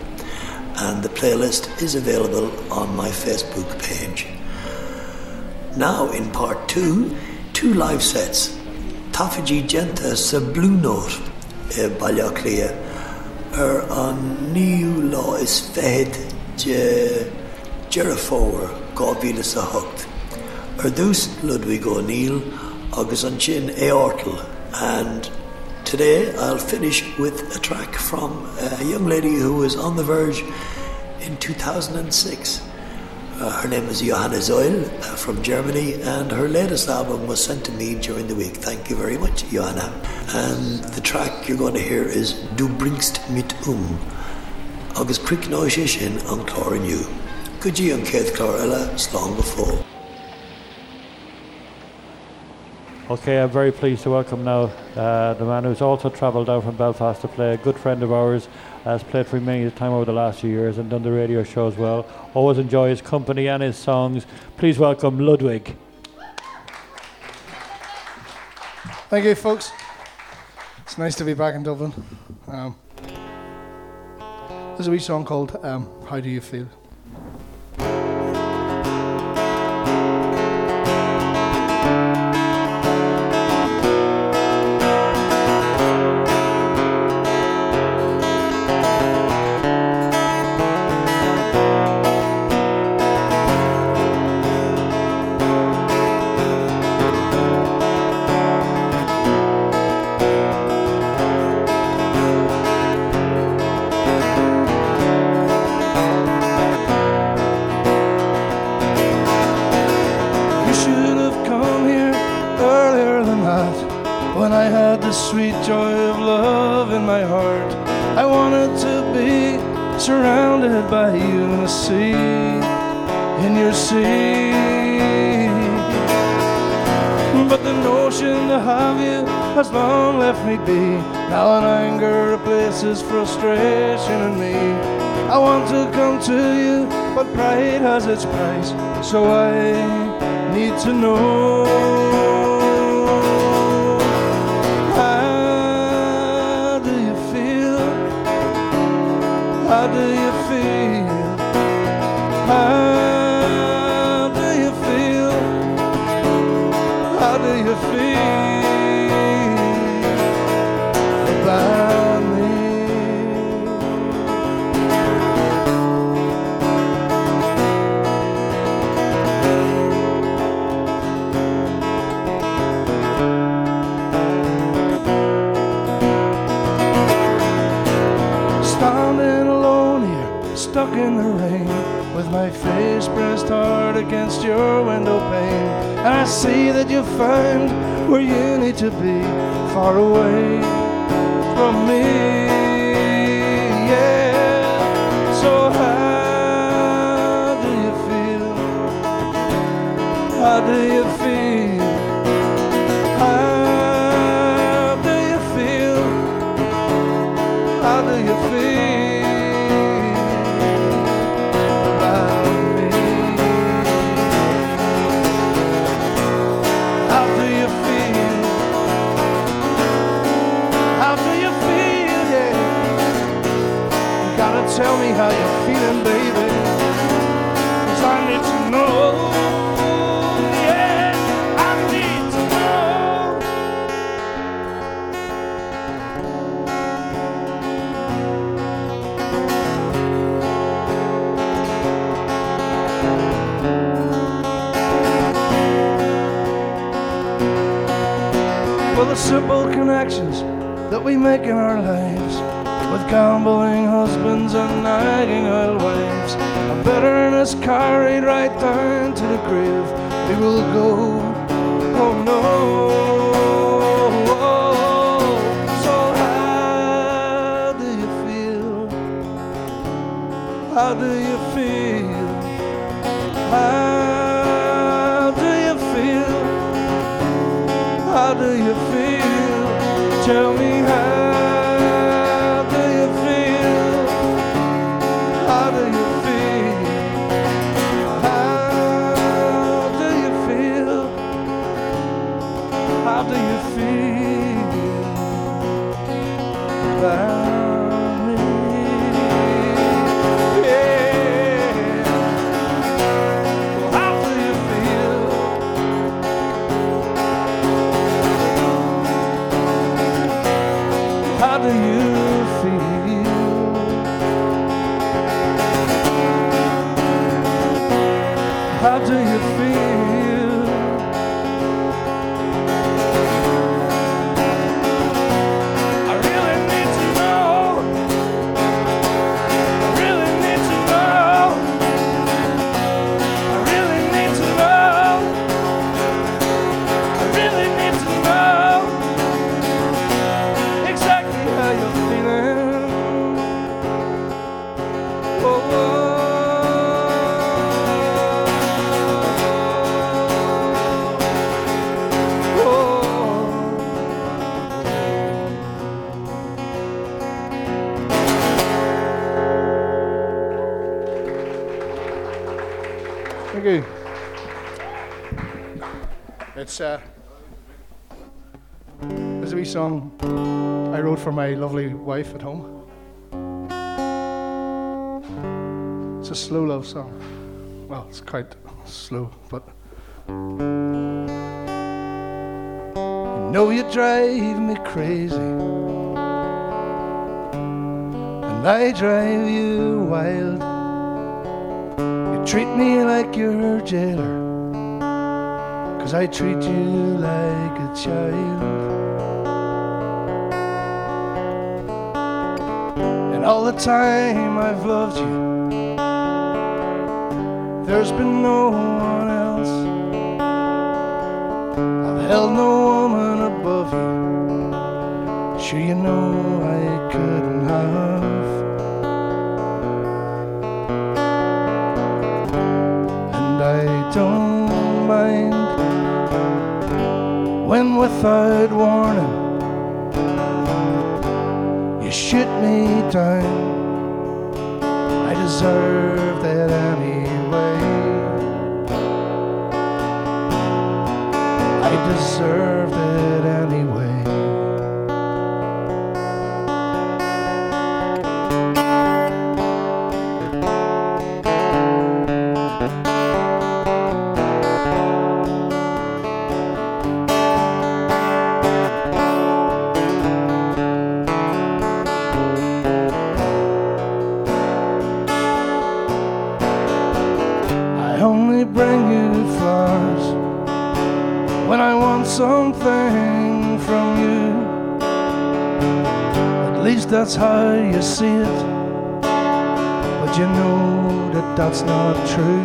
and the playlist is available on my Facebook page. Now in part two live sets. Tafaji Genta's Blue Note Ballaclia on New Law is Fed Jerifower Gavila Sahukt. Erdus Ludwig O'Neill, agus an sin é ortal. And today I'll finish with a track from a young lady who was on the verge in 2006. Her name is Johanna Zoil from Germany, and her latest album was sent to me during the week. Thank you very much, Johanna. And the track you're going to hear is Du bringst mit agus Crick Noise Sin an Clár Inniu. Goodie an Keith Clár Ella, slán before. Okay, I'm very pleased to welcome now the man who's also travelled down from Belfast to play, a good friend of ours, has played for me a time over the last few years and done the radio show as well. Always enjoy his company and his songs. Please welcome Ludwig. Thank you, folks. It's nice to be back in Dublin. There's a wee song called How Do You Feel? love in my heart. I wanted to be surrounded by you in the sea, in your sea. But the notion to have you has long left me be. Now in anger replaces frustration in me. I want to come to you, but pride has its price, so I need to know. How do you feel? How do you feel? How do you feel about me? Standing alone here, stuck in the rain, with my face pressed hard against your window pane. And I see that you find where you need to be, far away from me. Yeah. So how do you feel? How do you feel? How do you feel? How do you feel? Tell me how you're feeling, baby, 'cause I need to know. Yeah, I need to know. Well, the simple connections that we make in our lives, with gambling husbands and nagging old wives, a bitterness carried right down to the grave. We will go, oh no. So how do you feel? How do you feel? How do you feel? How do you feel? Tell me how. There's a wee song I wrote for my lovely wife at home. It's a slow love song. Well, it's quite slow, but I know you drive me crazy, and I drive you wild. You treat me like your jailer, 'cause I treat you like a child. And all the time I've loved you, there's been no one else. I've held no woman above you. She sure you know I couldn't have. And I don't mind when without warning you shoot me down. I deserve that anyway. I deserve that anyway. Something from you, at least that's how you see it, but you know that that's not true,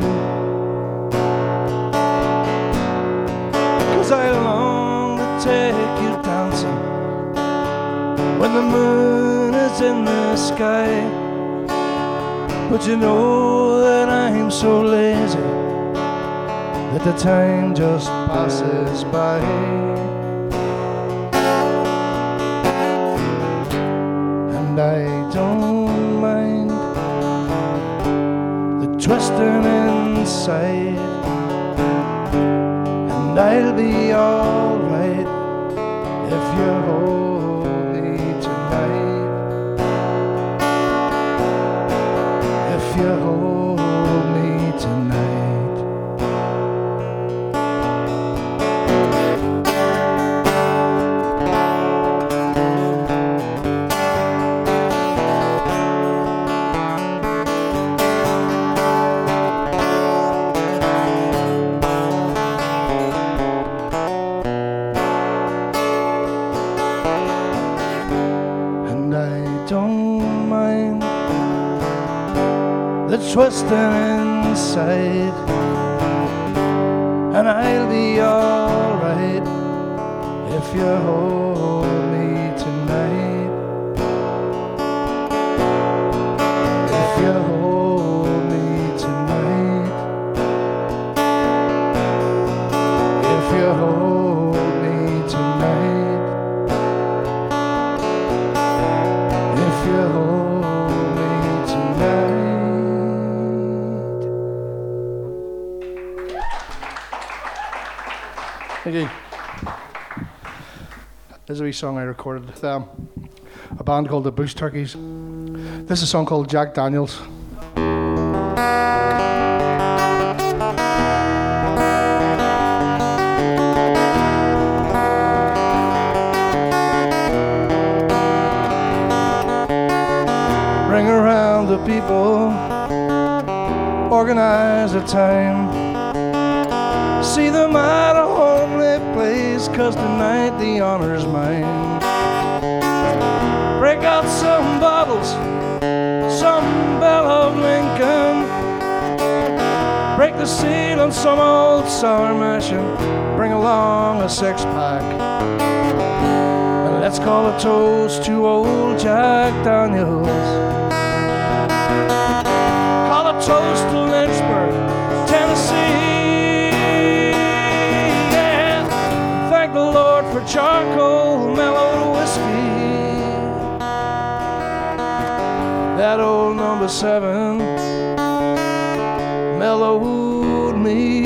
'cause I long to take you dancing when the moon is in the sky, but you know that I'm so lazy that the time just passes by. And I don't mind the twisting inside, and I'll be alright if you hold me tonight, if you hold me tonight. Twisting inside, and I'll be alright if you hold me tonight, if you hold me tonight, if you hold me tonight, if you hold. Thank you. This is a wee song I recorded with a band called the Bush Turkeys. This is a song called Jack Daniels. Bring around the people, organize the time, see them out of place, 'cause tonight the honor's mine. Break out some bottles, some Bell of Lincoln, break the seal on some old sour mash and bring along a six-pack, and let's call a toast to old Jack Daniels. Call a toast to Lynchburg, Tennessee. Thank the Lord for charcoal, mellowed whiskey. That old number 7 mellowed me.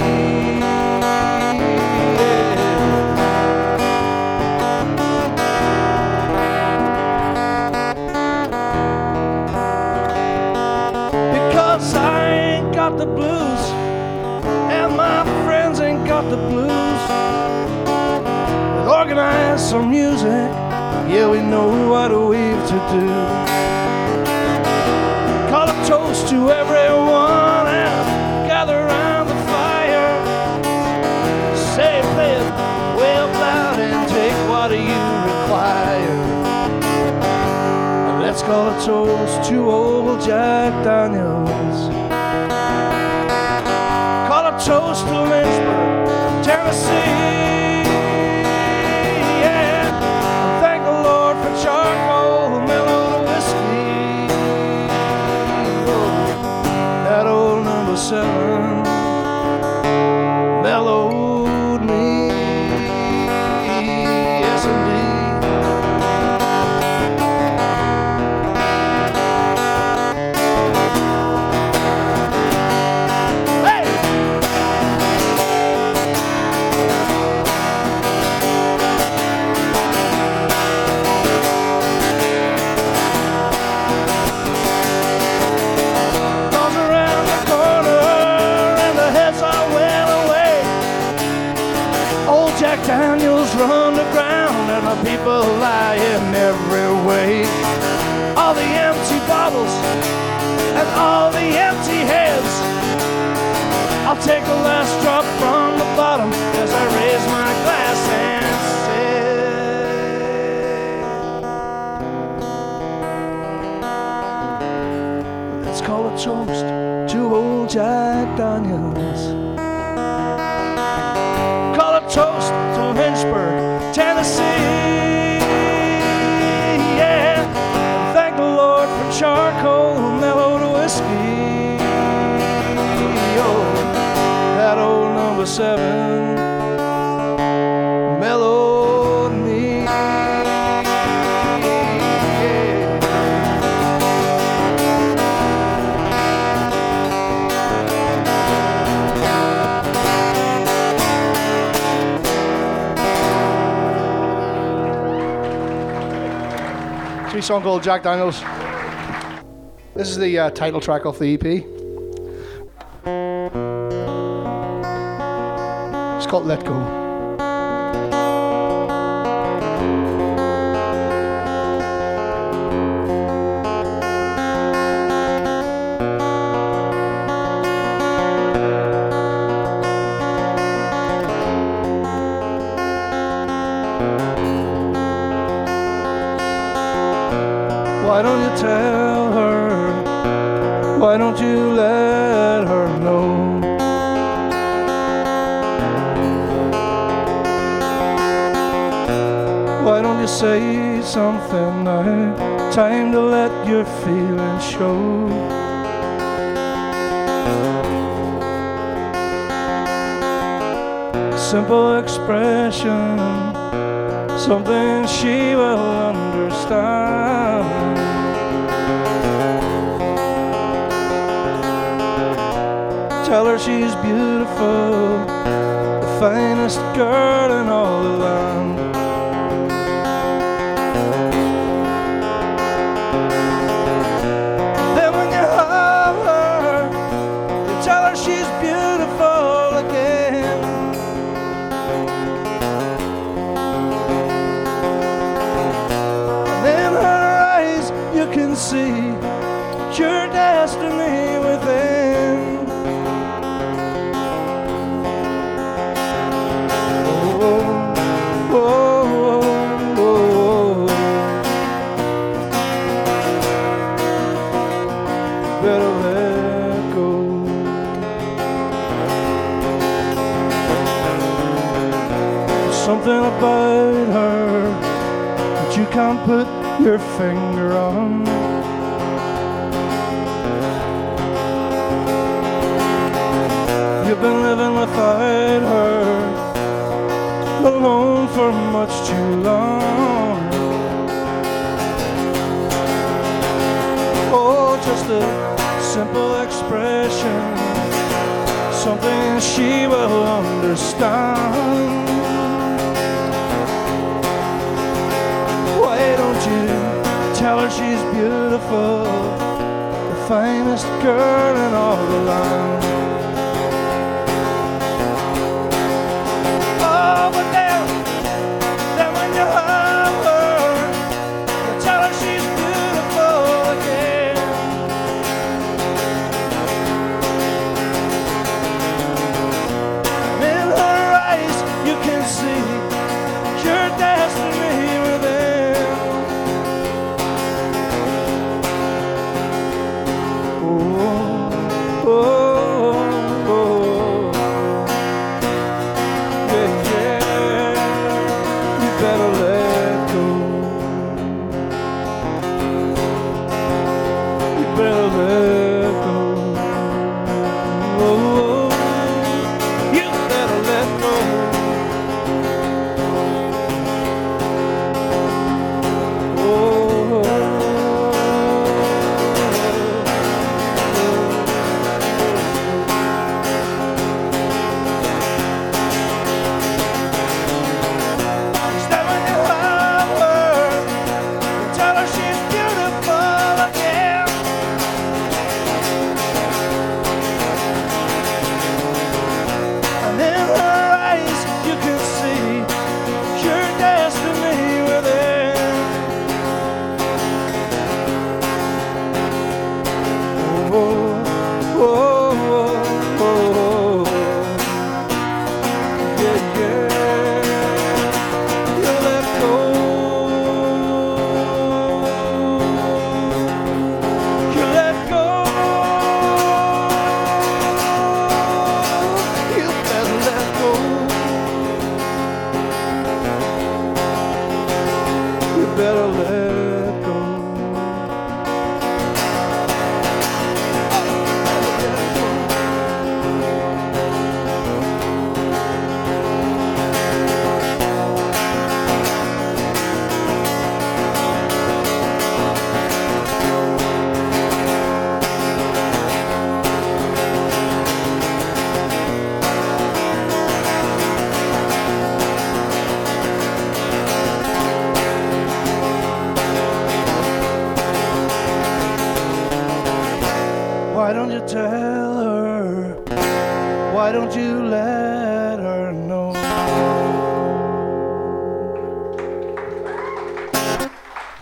Because I ain't got the blues, and my friends ain't got the blues. Organize some music, yeah, we know what we've to do. Call a toast to everyone and gather around the fire. Say it, wail loud and take what you require. Let's call a toast to old Jack Daniels. Call a toast to Lynchburg, Tennessee. Charge. away. All the empty bottles and all the empty heads. I'll take the last drop from the bottom as I raise my glass and say, let's call a toast to old Jack Daniels. Call a toast to Lynchburg, Tennessee. Charcoal mellowed whiskey. Oh, that old #7 mellowed me. Yeah. Sweet song called Jack Daniels. This is the title track off the EP. It's called Let Go. Why don't you let her know? Why don't you say something now? Time to let your feelings show. Simple expression, something she will understand. Tell her she's beautiful, the finest girl in all the land. Then when you hug her, you tell her she's beautiful again. And in her eyes you can see your destiny within. Something about her that you can't put your finger on. You've been living without her, alone for much too long. Oh, just a simple expression, something she will understand. Tell her she's beautiful, the finest girl in all the land. Oh, but then when you love her, tell her she's beautiful again. In her eyes you can see your destiny. Better lay Why don't you tell her? Why don't you let her know?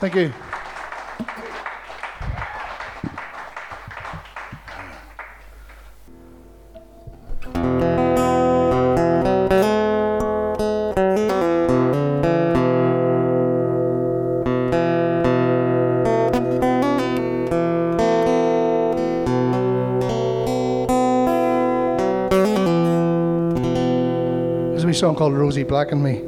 Thank you. Song called Rosie Black and Me.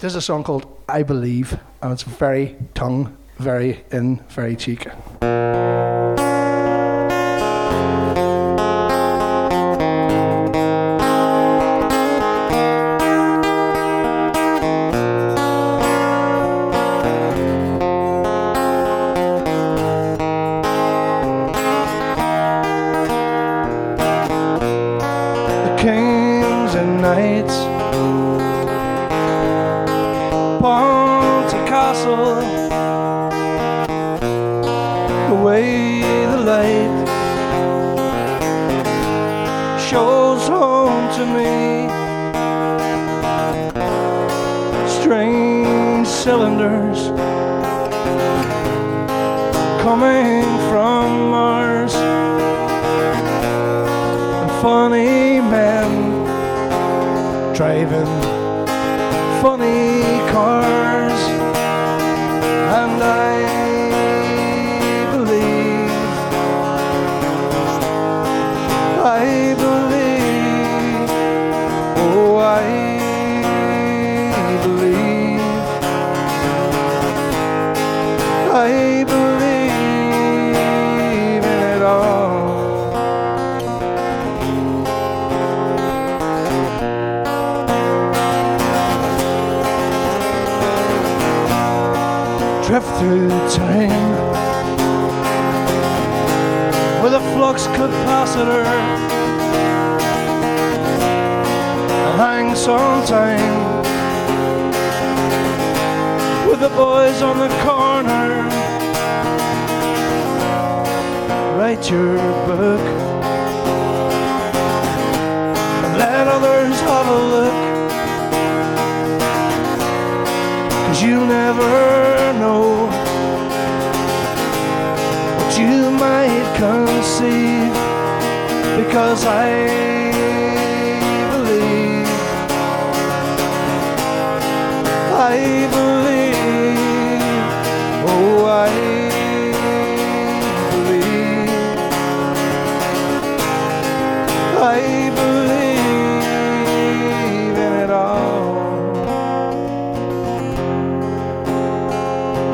There's a song called I Believe, and it's very tongue, very in, very cheek. Hang sometime with the boys on the corner. Write your book and let others have a look, 'cause you'll never know what you might conceive, because I believe, I believe, oh I believe, I believe in it all,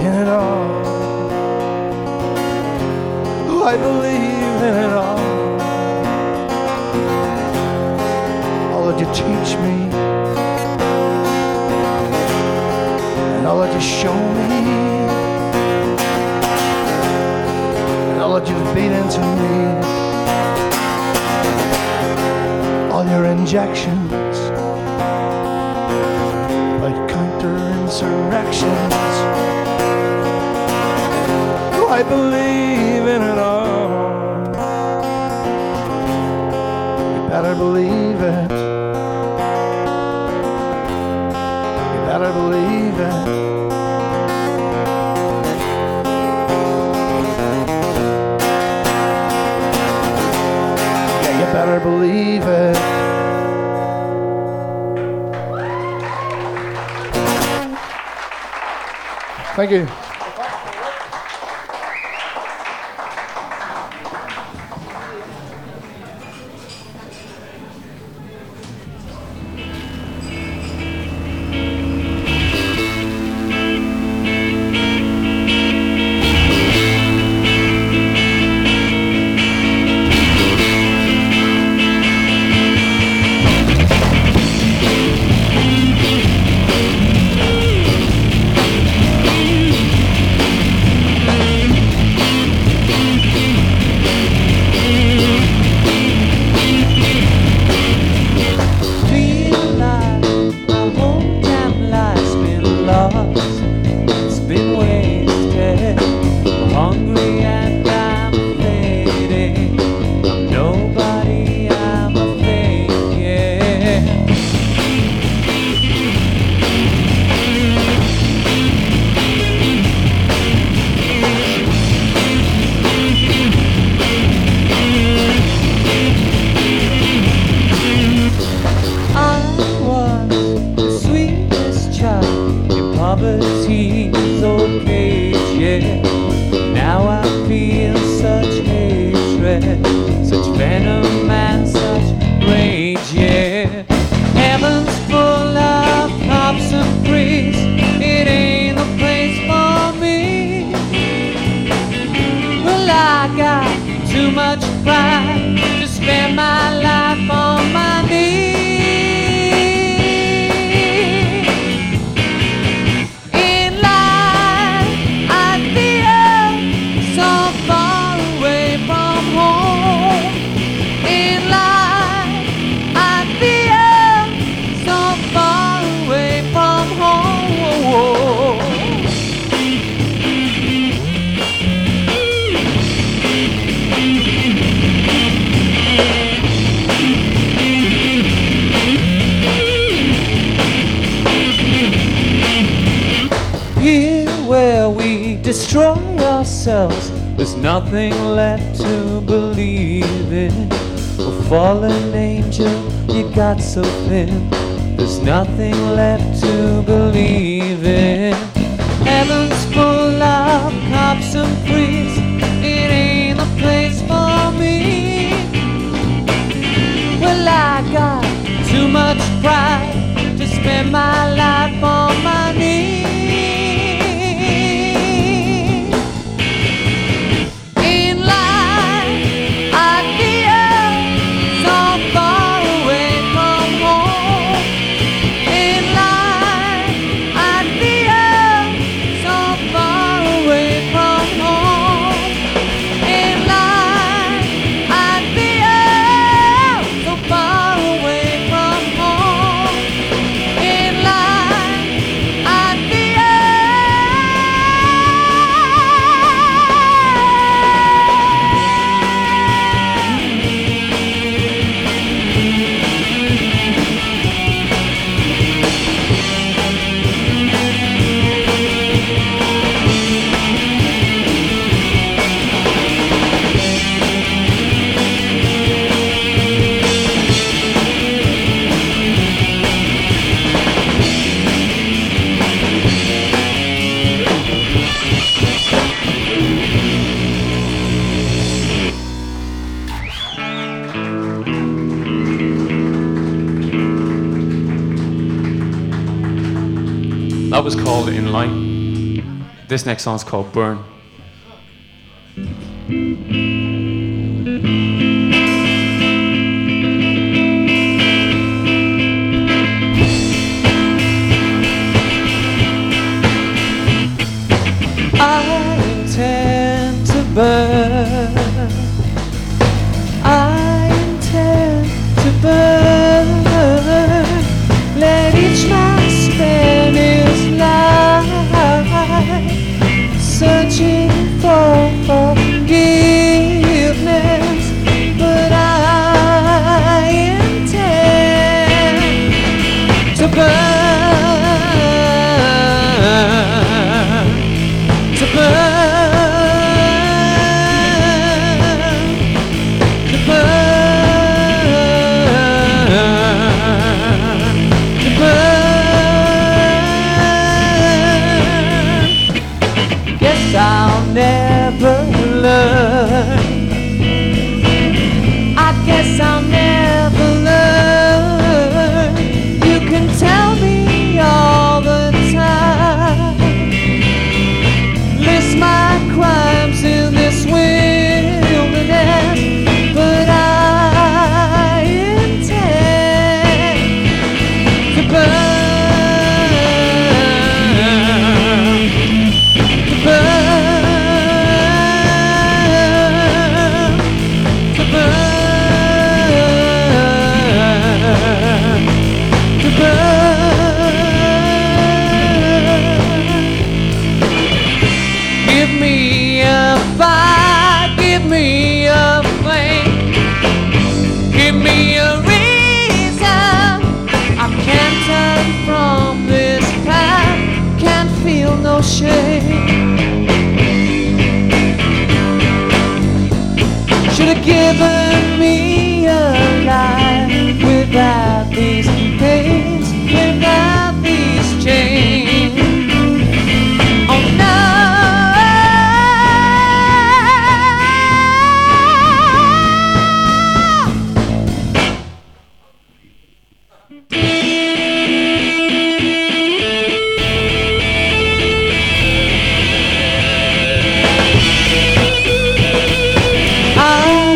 in it all. Oh, I believe in it all. All that you teach me and all that you show me and all that you've beat into me, all your injections like counterinsurrections. Oh, I believe in it all. You better believe it. I believe it. Yeah, you better believe it. Thank you. There's nothing left to believe in. A fallen angel, you got so thin. There's nothing left to believe in. Heaven's full of cops and priests. It ain't the place for me. Well, I got too much pride to spend my life on my knees. That was called In Line. This next song's called Burn. I intend to burn. I intend to burn. Let each man spend his life searching for forgiveness, but I intend to burn. I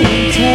intend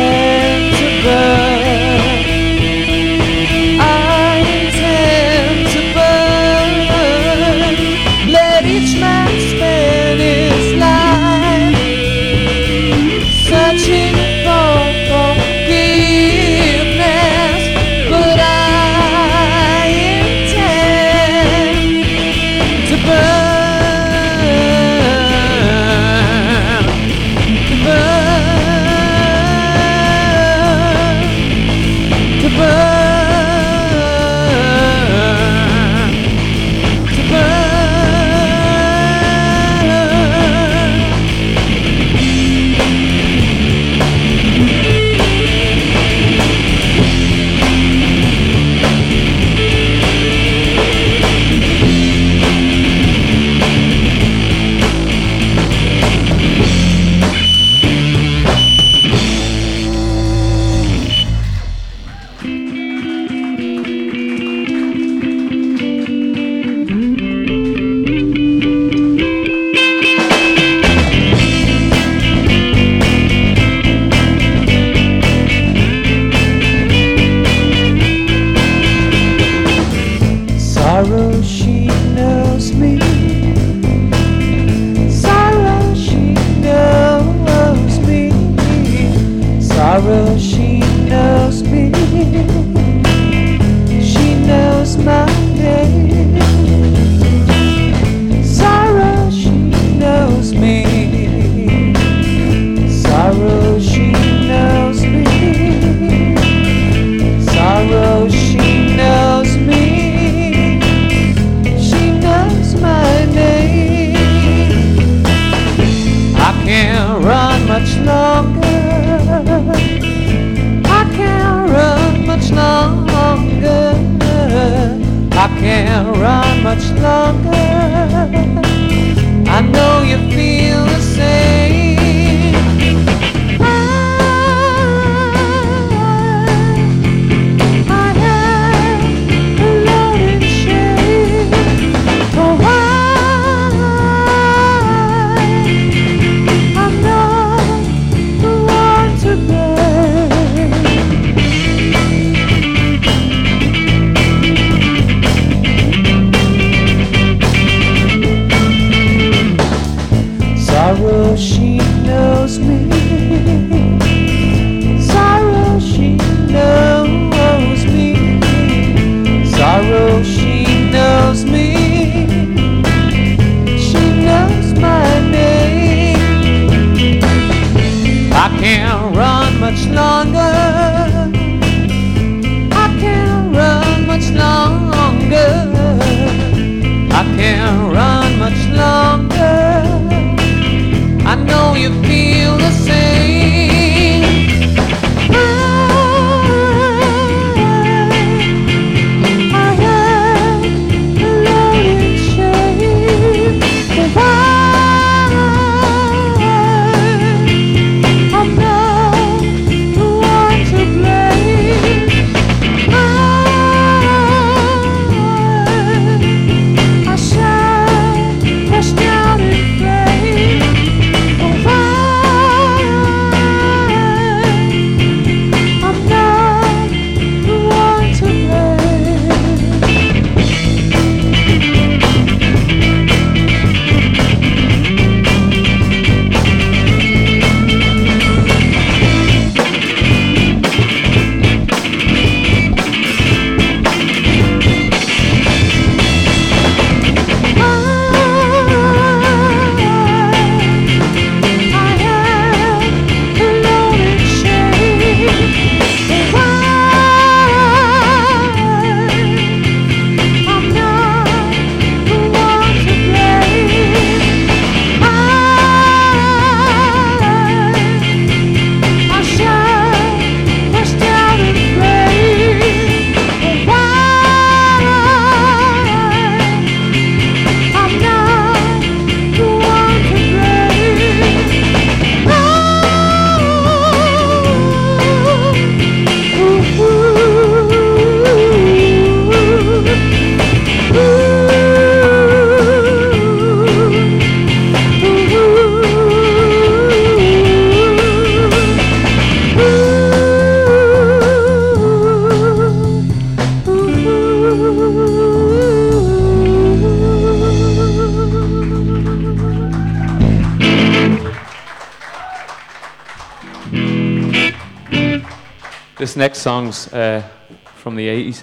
this next song's from the 80s.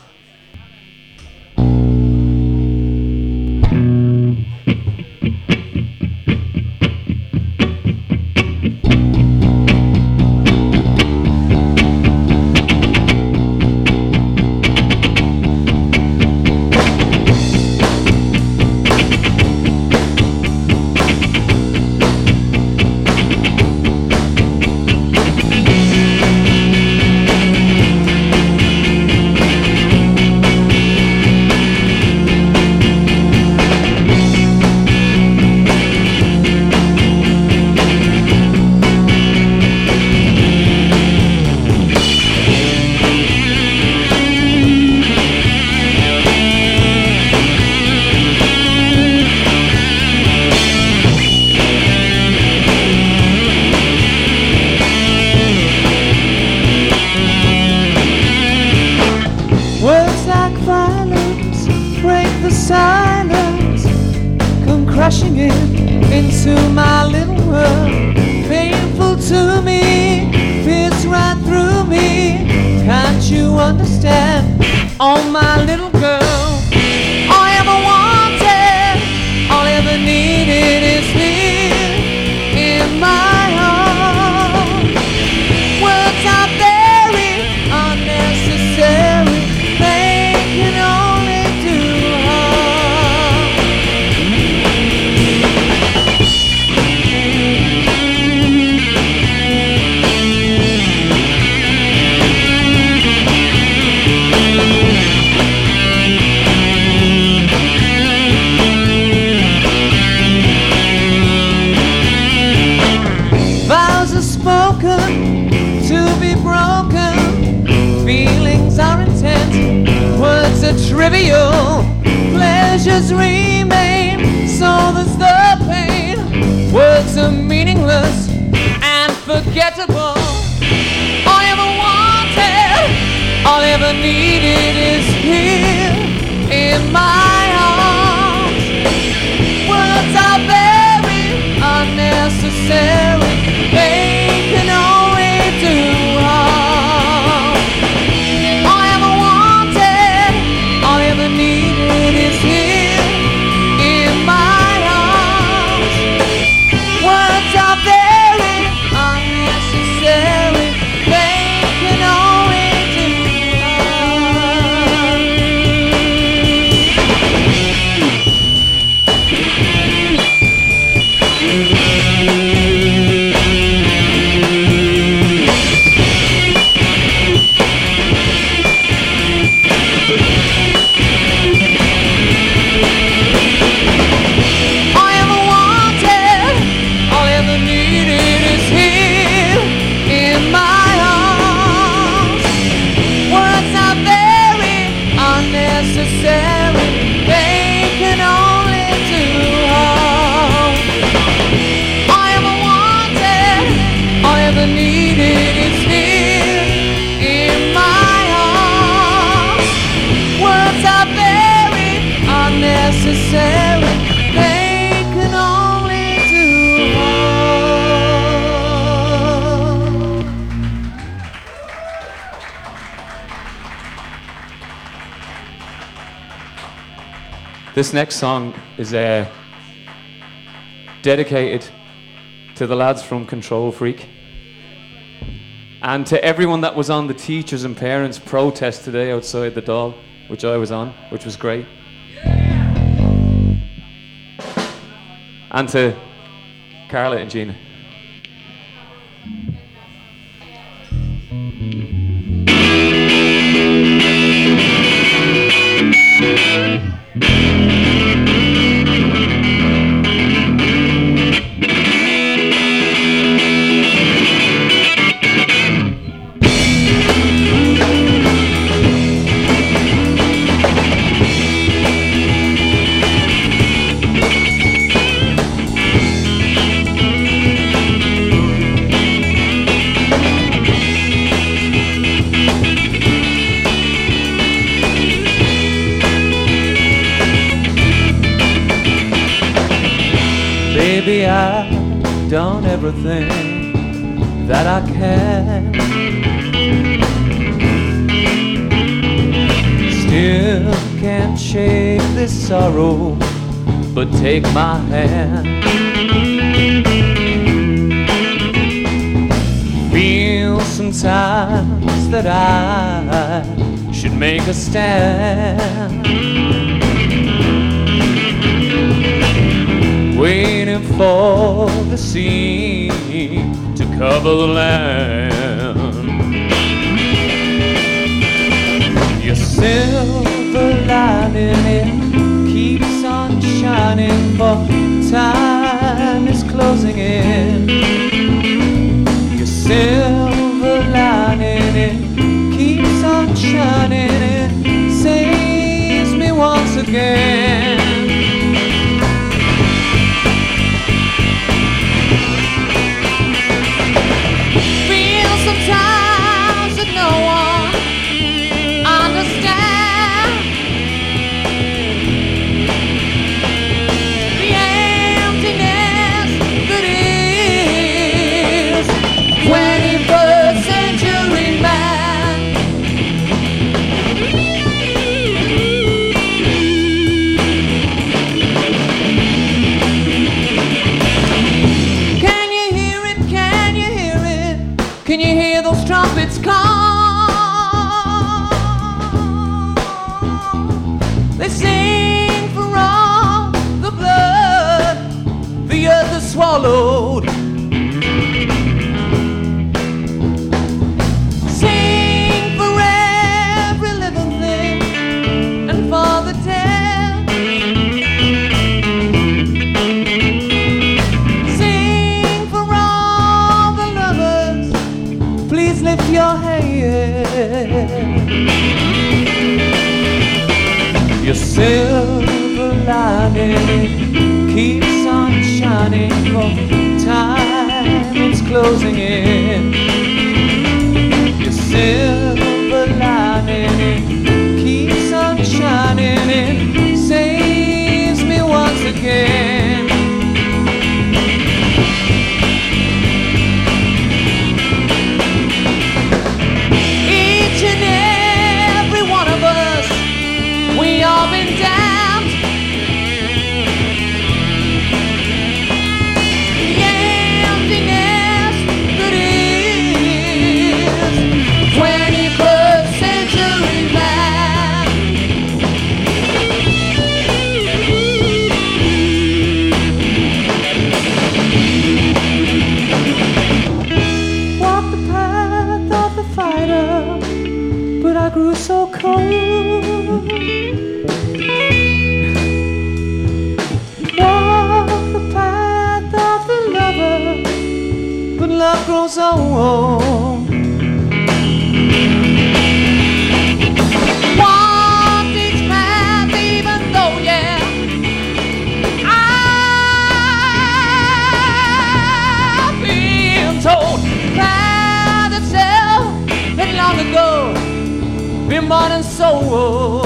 This next song is dedicated to the lads from Control Freak and to everyone that was on the teachers and parents protest today outside the Dáil, which I was on, which was great. Yeah! And to Carla and Gina. Done everything that I can. myself can't shake this sorrow, but take my hand. Feel sometimes that I should make a stand, waiting for the sea to cover the land. Your silver lining, it keeps on shining, for time is closing in. Your silver lining, it keeps on shining, it saves me once again. Sometimes that no one understands the emptiness that is 21st century man. Can you hear it? Can you hear it? Can you hear those trumpets call? They sing for all the blood the earth is swallowed. Sing for every living thing and for the dead. Sing for all the lovers, please lift your head. Your silver lining keeps on shining, for time is closing in. Your silver lining keeps on shining, it saves me once again. Each and every one of us, we all been damned. The emptiness that is 21st century man. Walk the path of the fighter, but I grew so cold. Walk the path of the lover, but love grows old. Walk each path, even though, yeah, I've been told path itself had long ago been more than so old.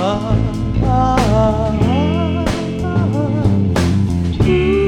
Ah, ah, ah, ah. Ooh.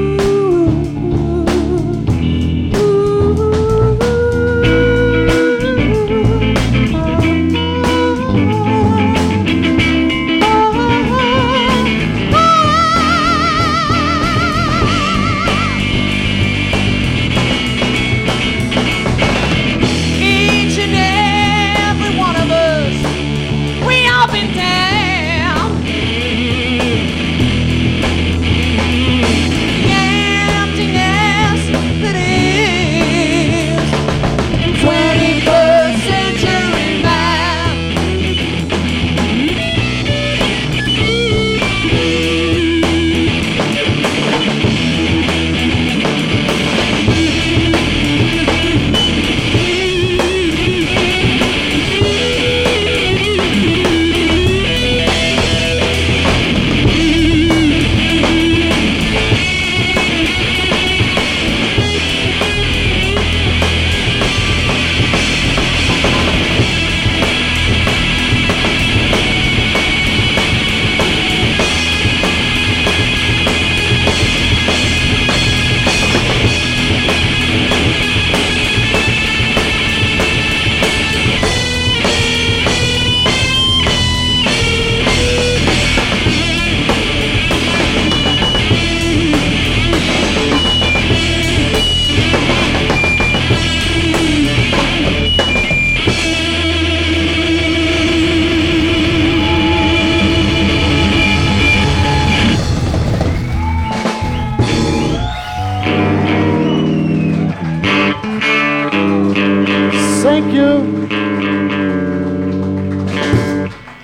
you.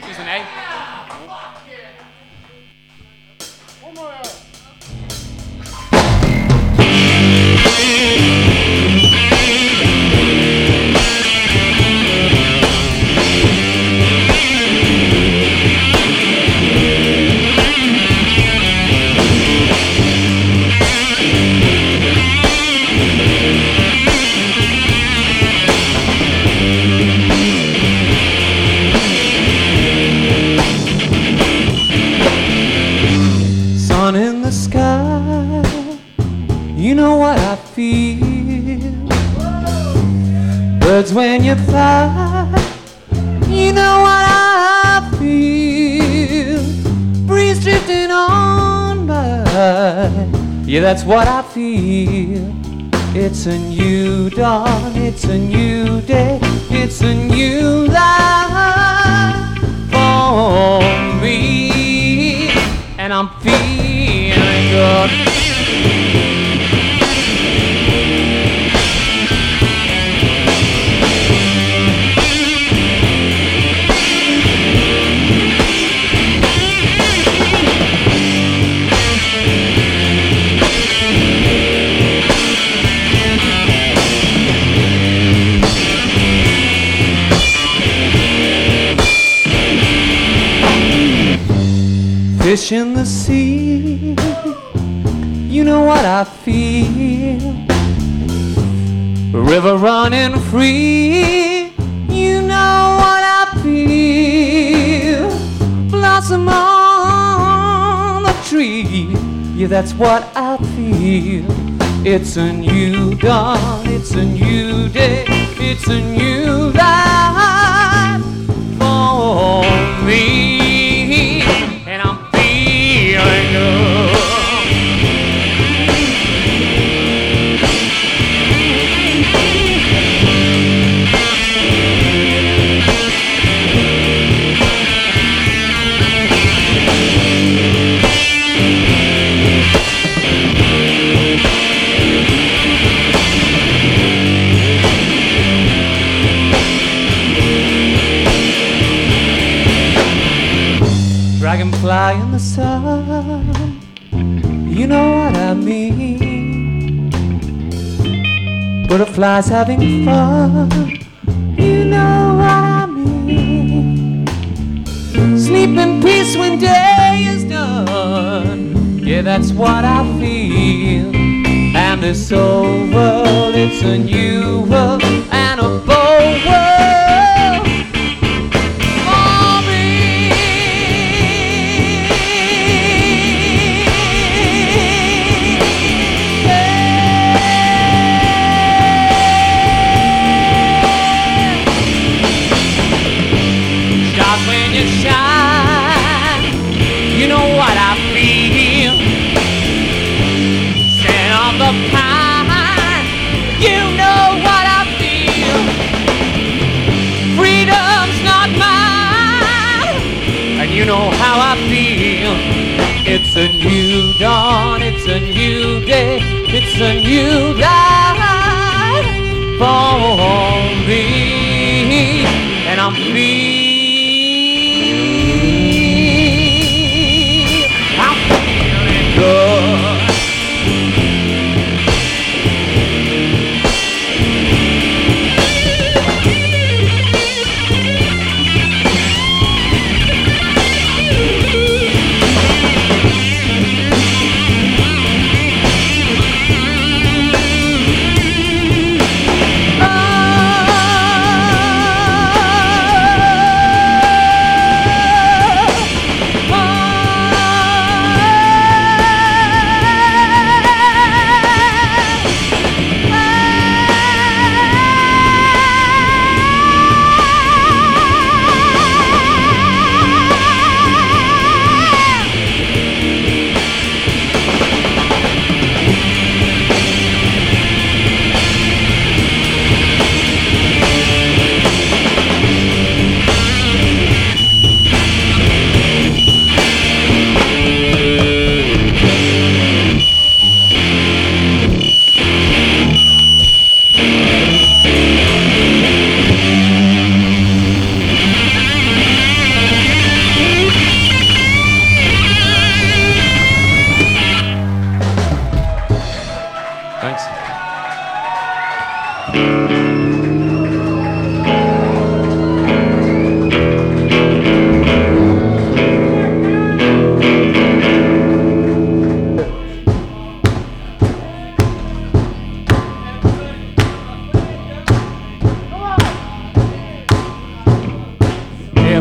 Here's an A. One more. Birds when you fly, you know what I feel. Breeze drifting on by, yeah, that's what I feel. It's a new dawn, it's a new day, it's a new life for me, and I'm feeling good. Fish in the sea, you know what I feel. River running free, you know what I feel. Blossom on the tree, yeah, that's what I feel. It's a new dawn, it's a new day, it's a new life for me. Fly in the sun, you know what I mean. Butterflies having fun, you know what I mean. Sleep in peace when day is done, yeah, that's what I feel. And this old world, it's a new world and a bold world. Know how I feel. It's a new dawn, it's a new day, it's a new life for me, and I'm free.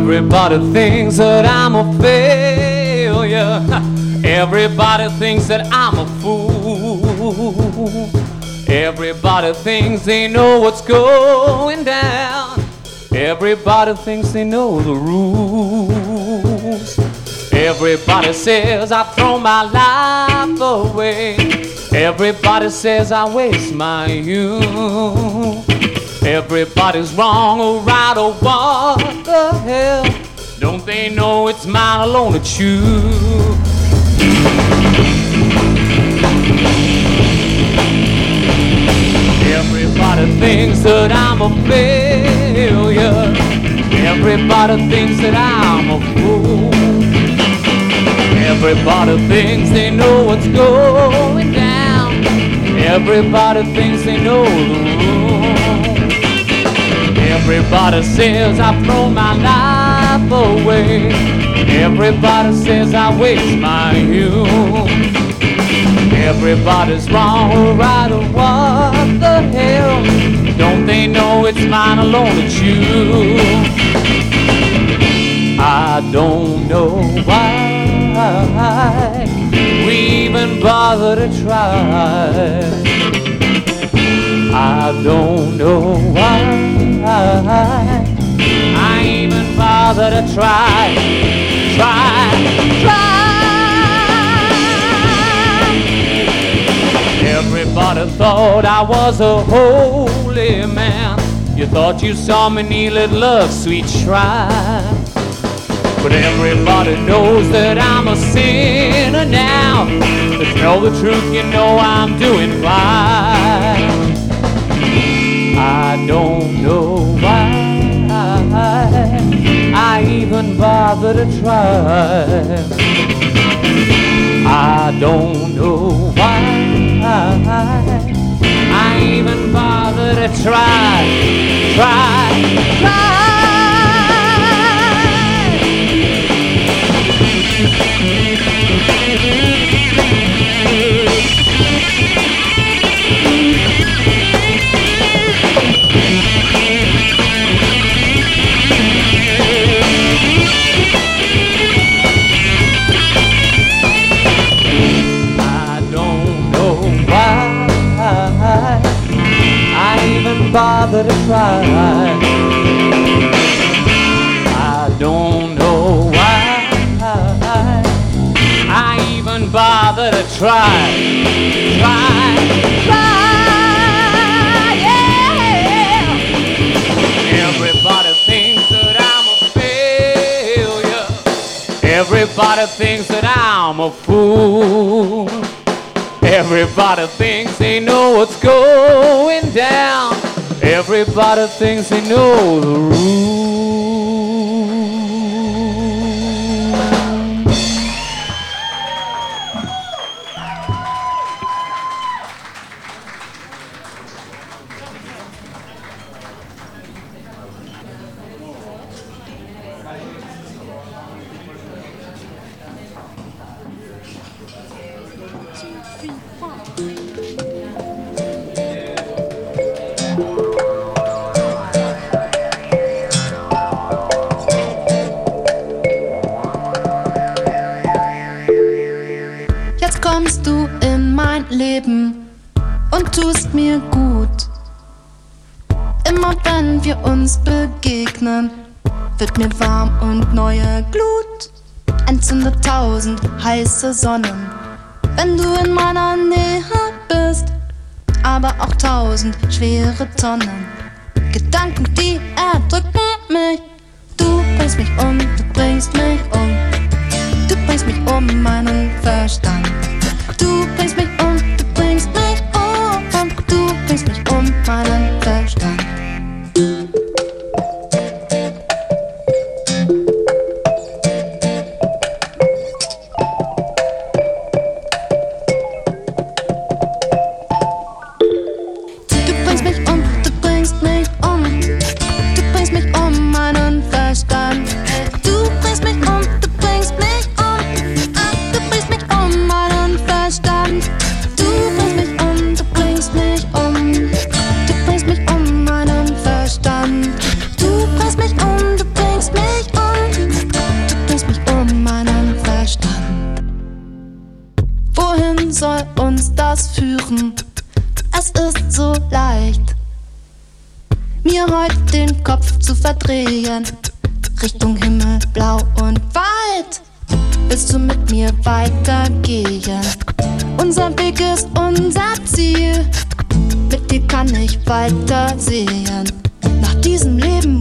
Everybody thinks that I'm a failure. Everybody thinks that I'm a fool. Everybody thinks they know what's going down. Everybody thinks they know the rules. Everybody says I've thrown my life away. Everybody says I waste my youth. Everybody's wrong, or right, or what the hell? Don't they know it's mine alone to choose? Everybody thinks that I'm a failure. Everybody thinks that I'm a fool. Everybody thinks they know what's going down. Everybody thinks they know the rules. Everybody says I've thrown my life away. Everybody says I waste my youth. Everybody's wrong, or right, or what the hell? Don't they know it's mine alone to choose? I don't know why we even bother to try. I don't know why I even bother to try. Everybody thought I was a holy man. You thought you saw me kneel at love's sweet shrine. But everybody knows that I'm a sinner now. To tell the truth, you know I'm doing fine. I don't know why I even bother to try. I don't know why I even bother to try. Bother to try. I don't know why I even bother to try, yeah. Everybody thinks that I'm a failure. Everybody thinks that I'm a fool. Everybody thinks they know what's going down. Everybody thinks they know the rules. Leben und tust mir gut. Immer wenn wir uns begegnen, wird mir warm und neue Glut. Entzündet 1000 heiße Sonnen, wenn du in meiner Nähe bist, aber auch 1000 schwere Tonnen. Gedanken, die erdrücken mich. Du bringst mich um, du bringst mich um. Du bringst mich um meinen Verstand. Du bringst mich um, du bringst mich um. Du bringst mich um meinen Verstand. Du bringst mich um, du bringst mich um. zu verdrehen. Richtung Himmel, Blau und Wald. Willst du mit mir weitergehen? Unser Weg ist unser Ziel. Mit dir kann ich weitersehen. Nach diesem Leben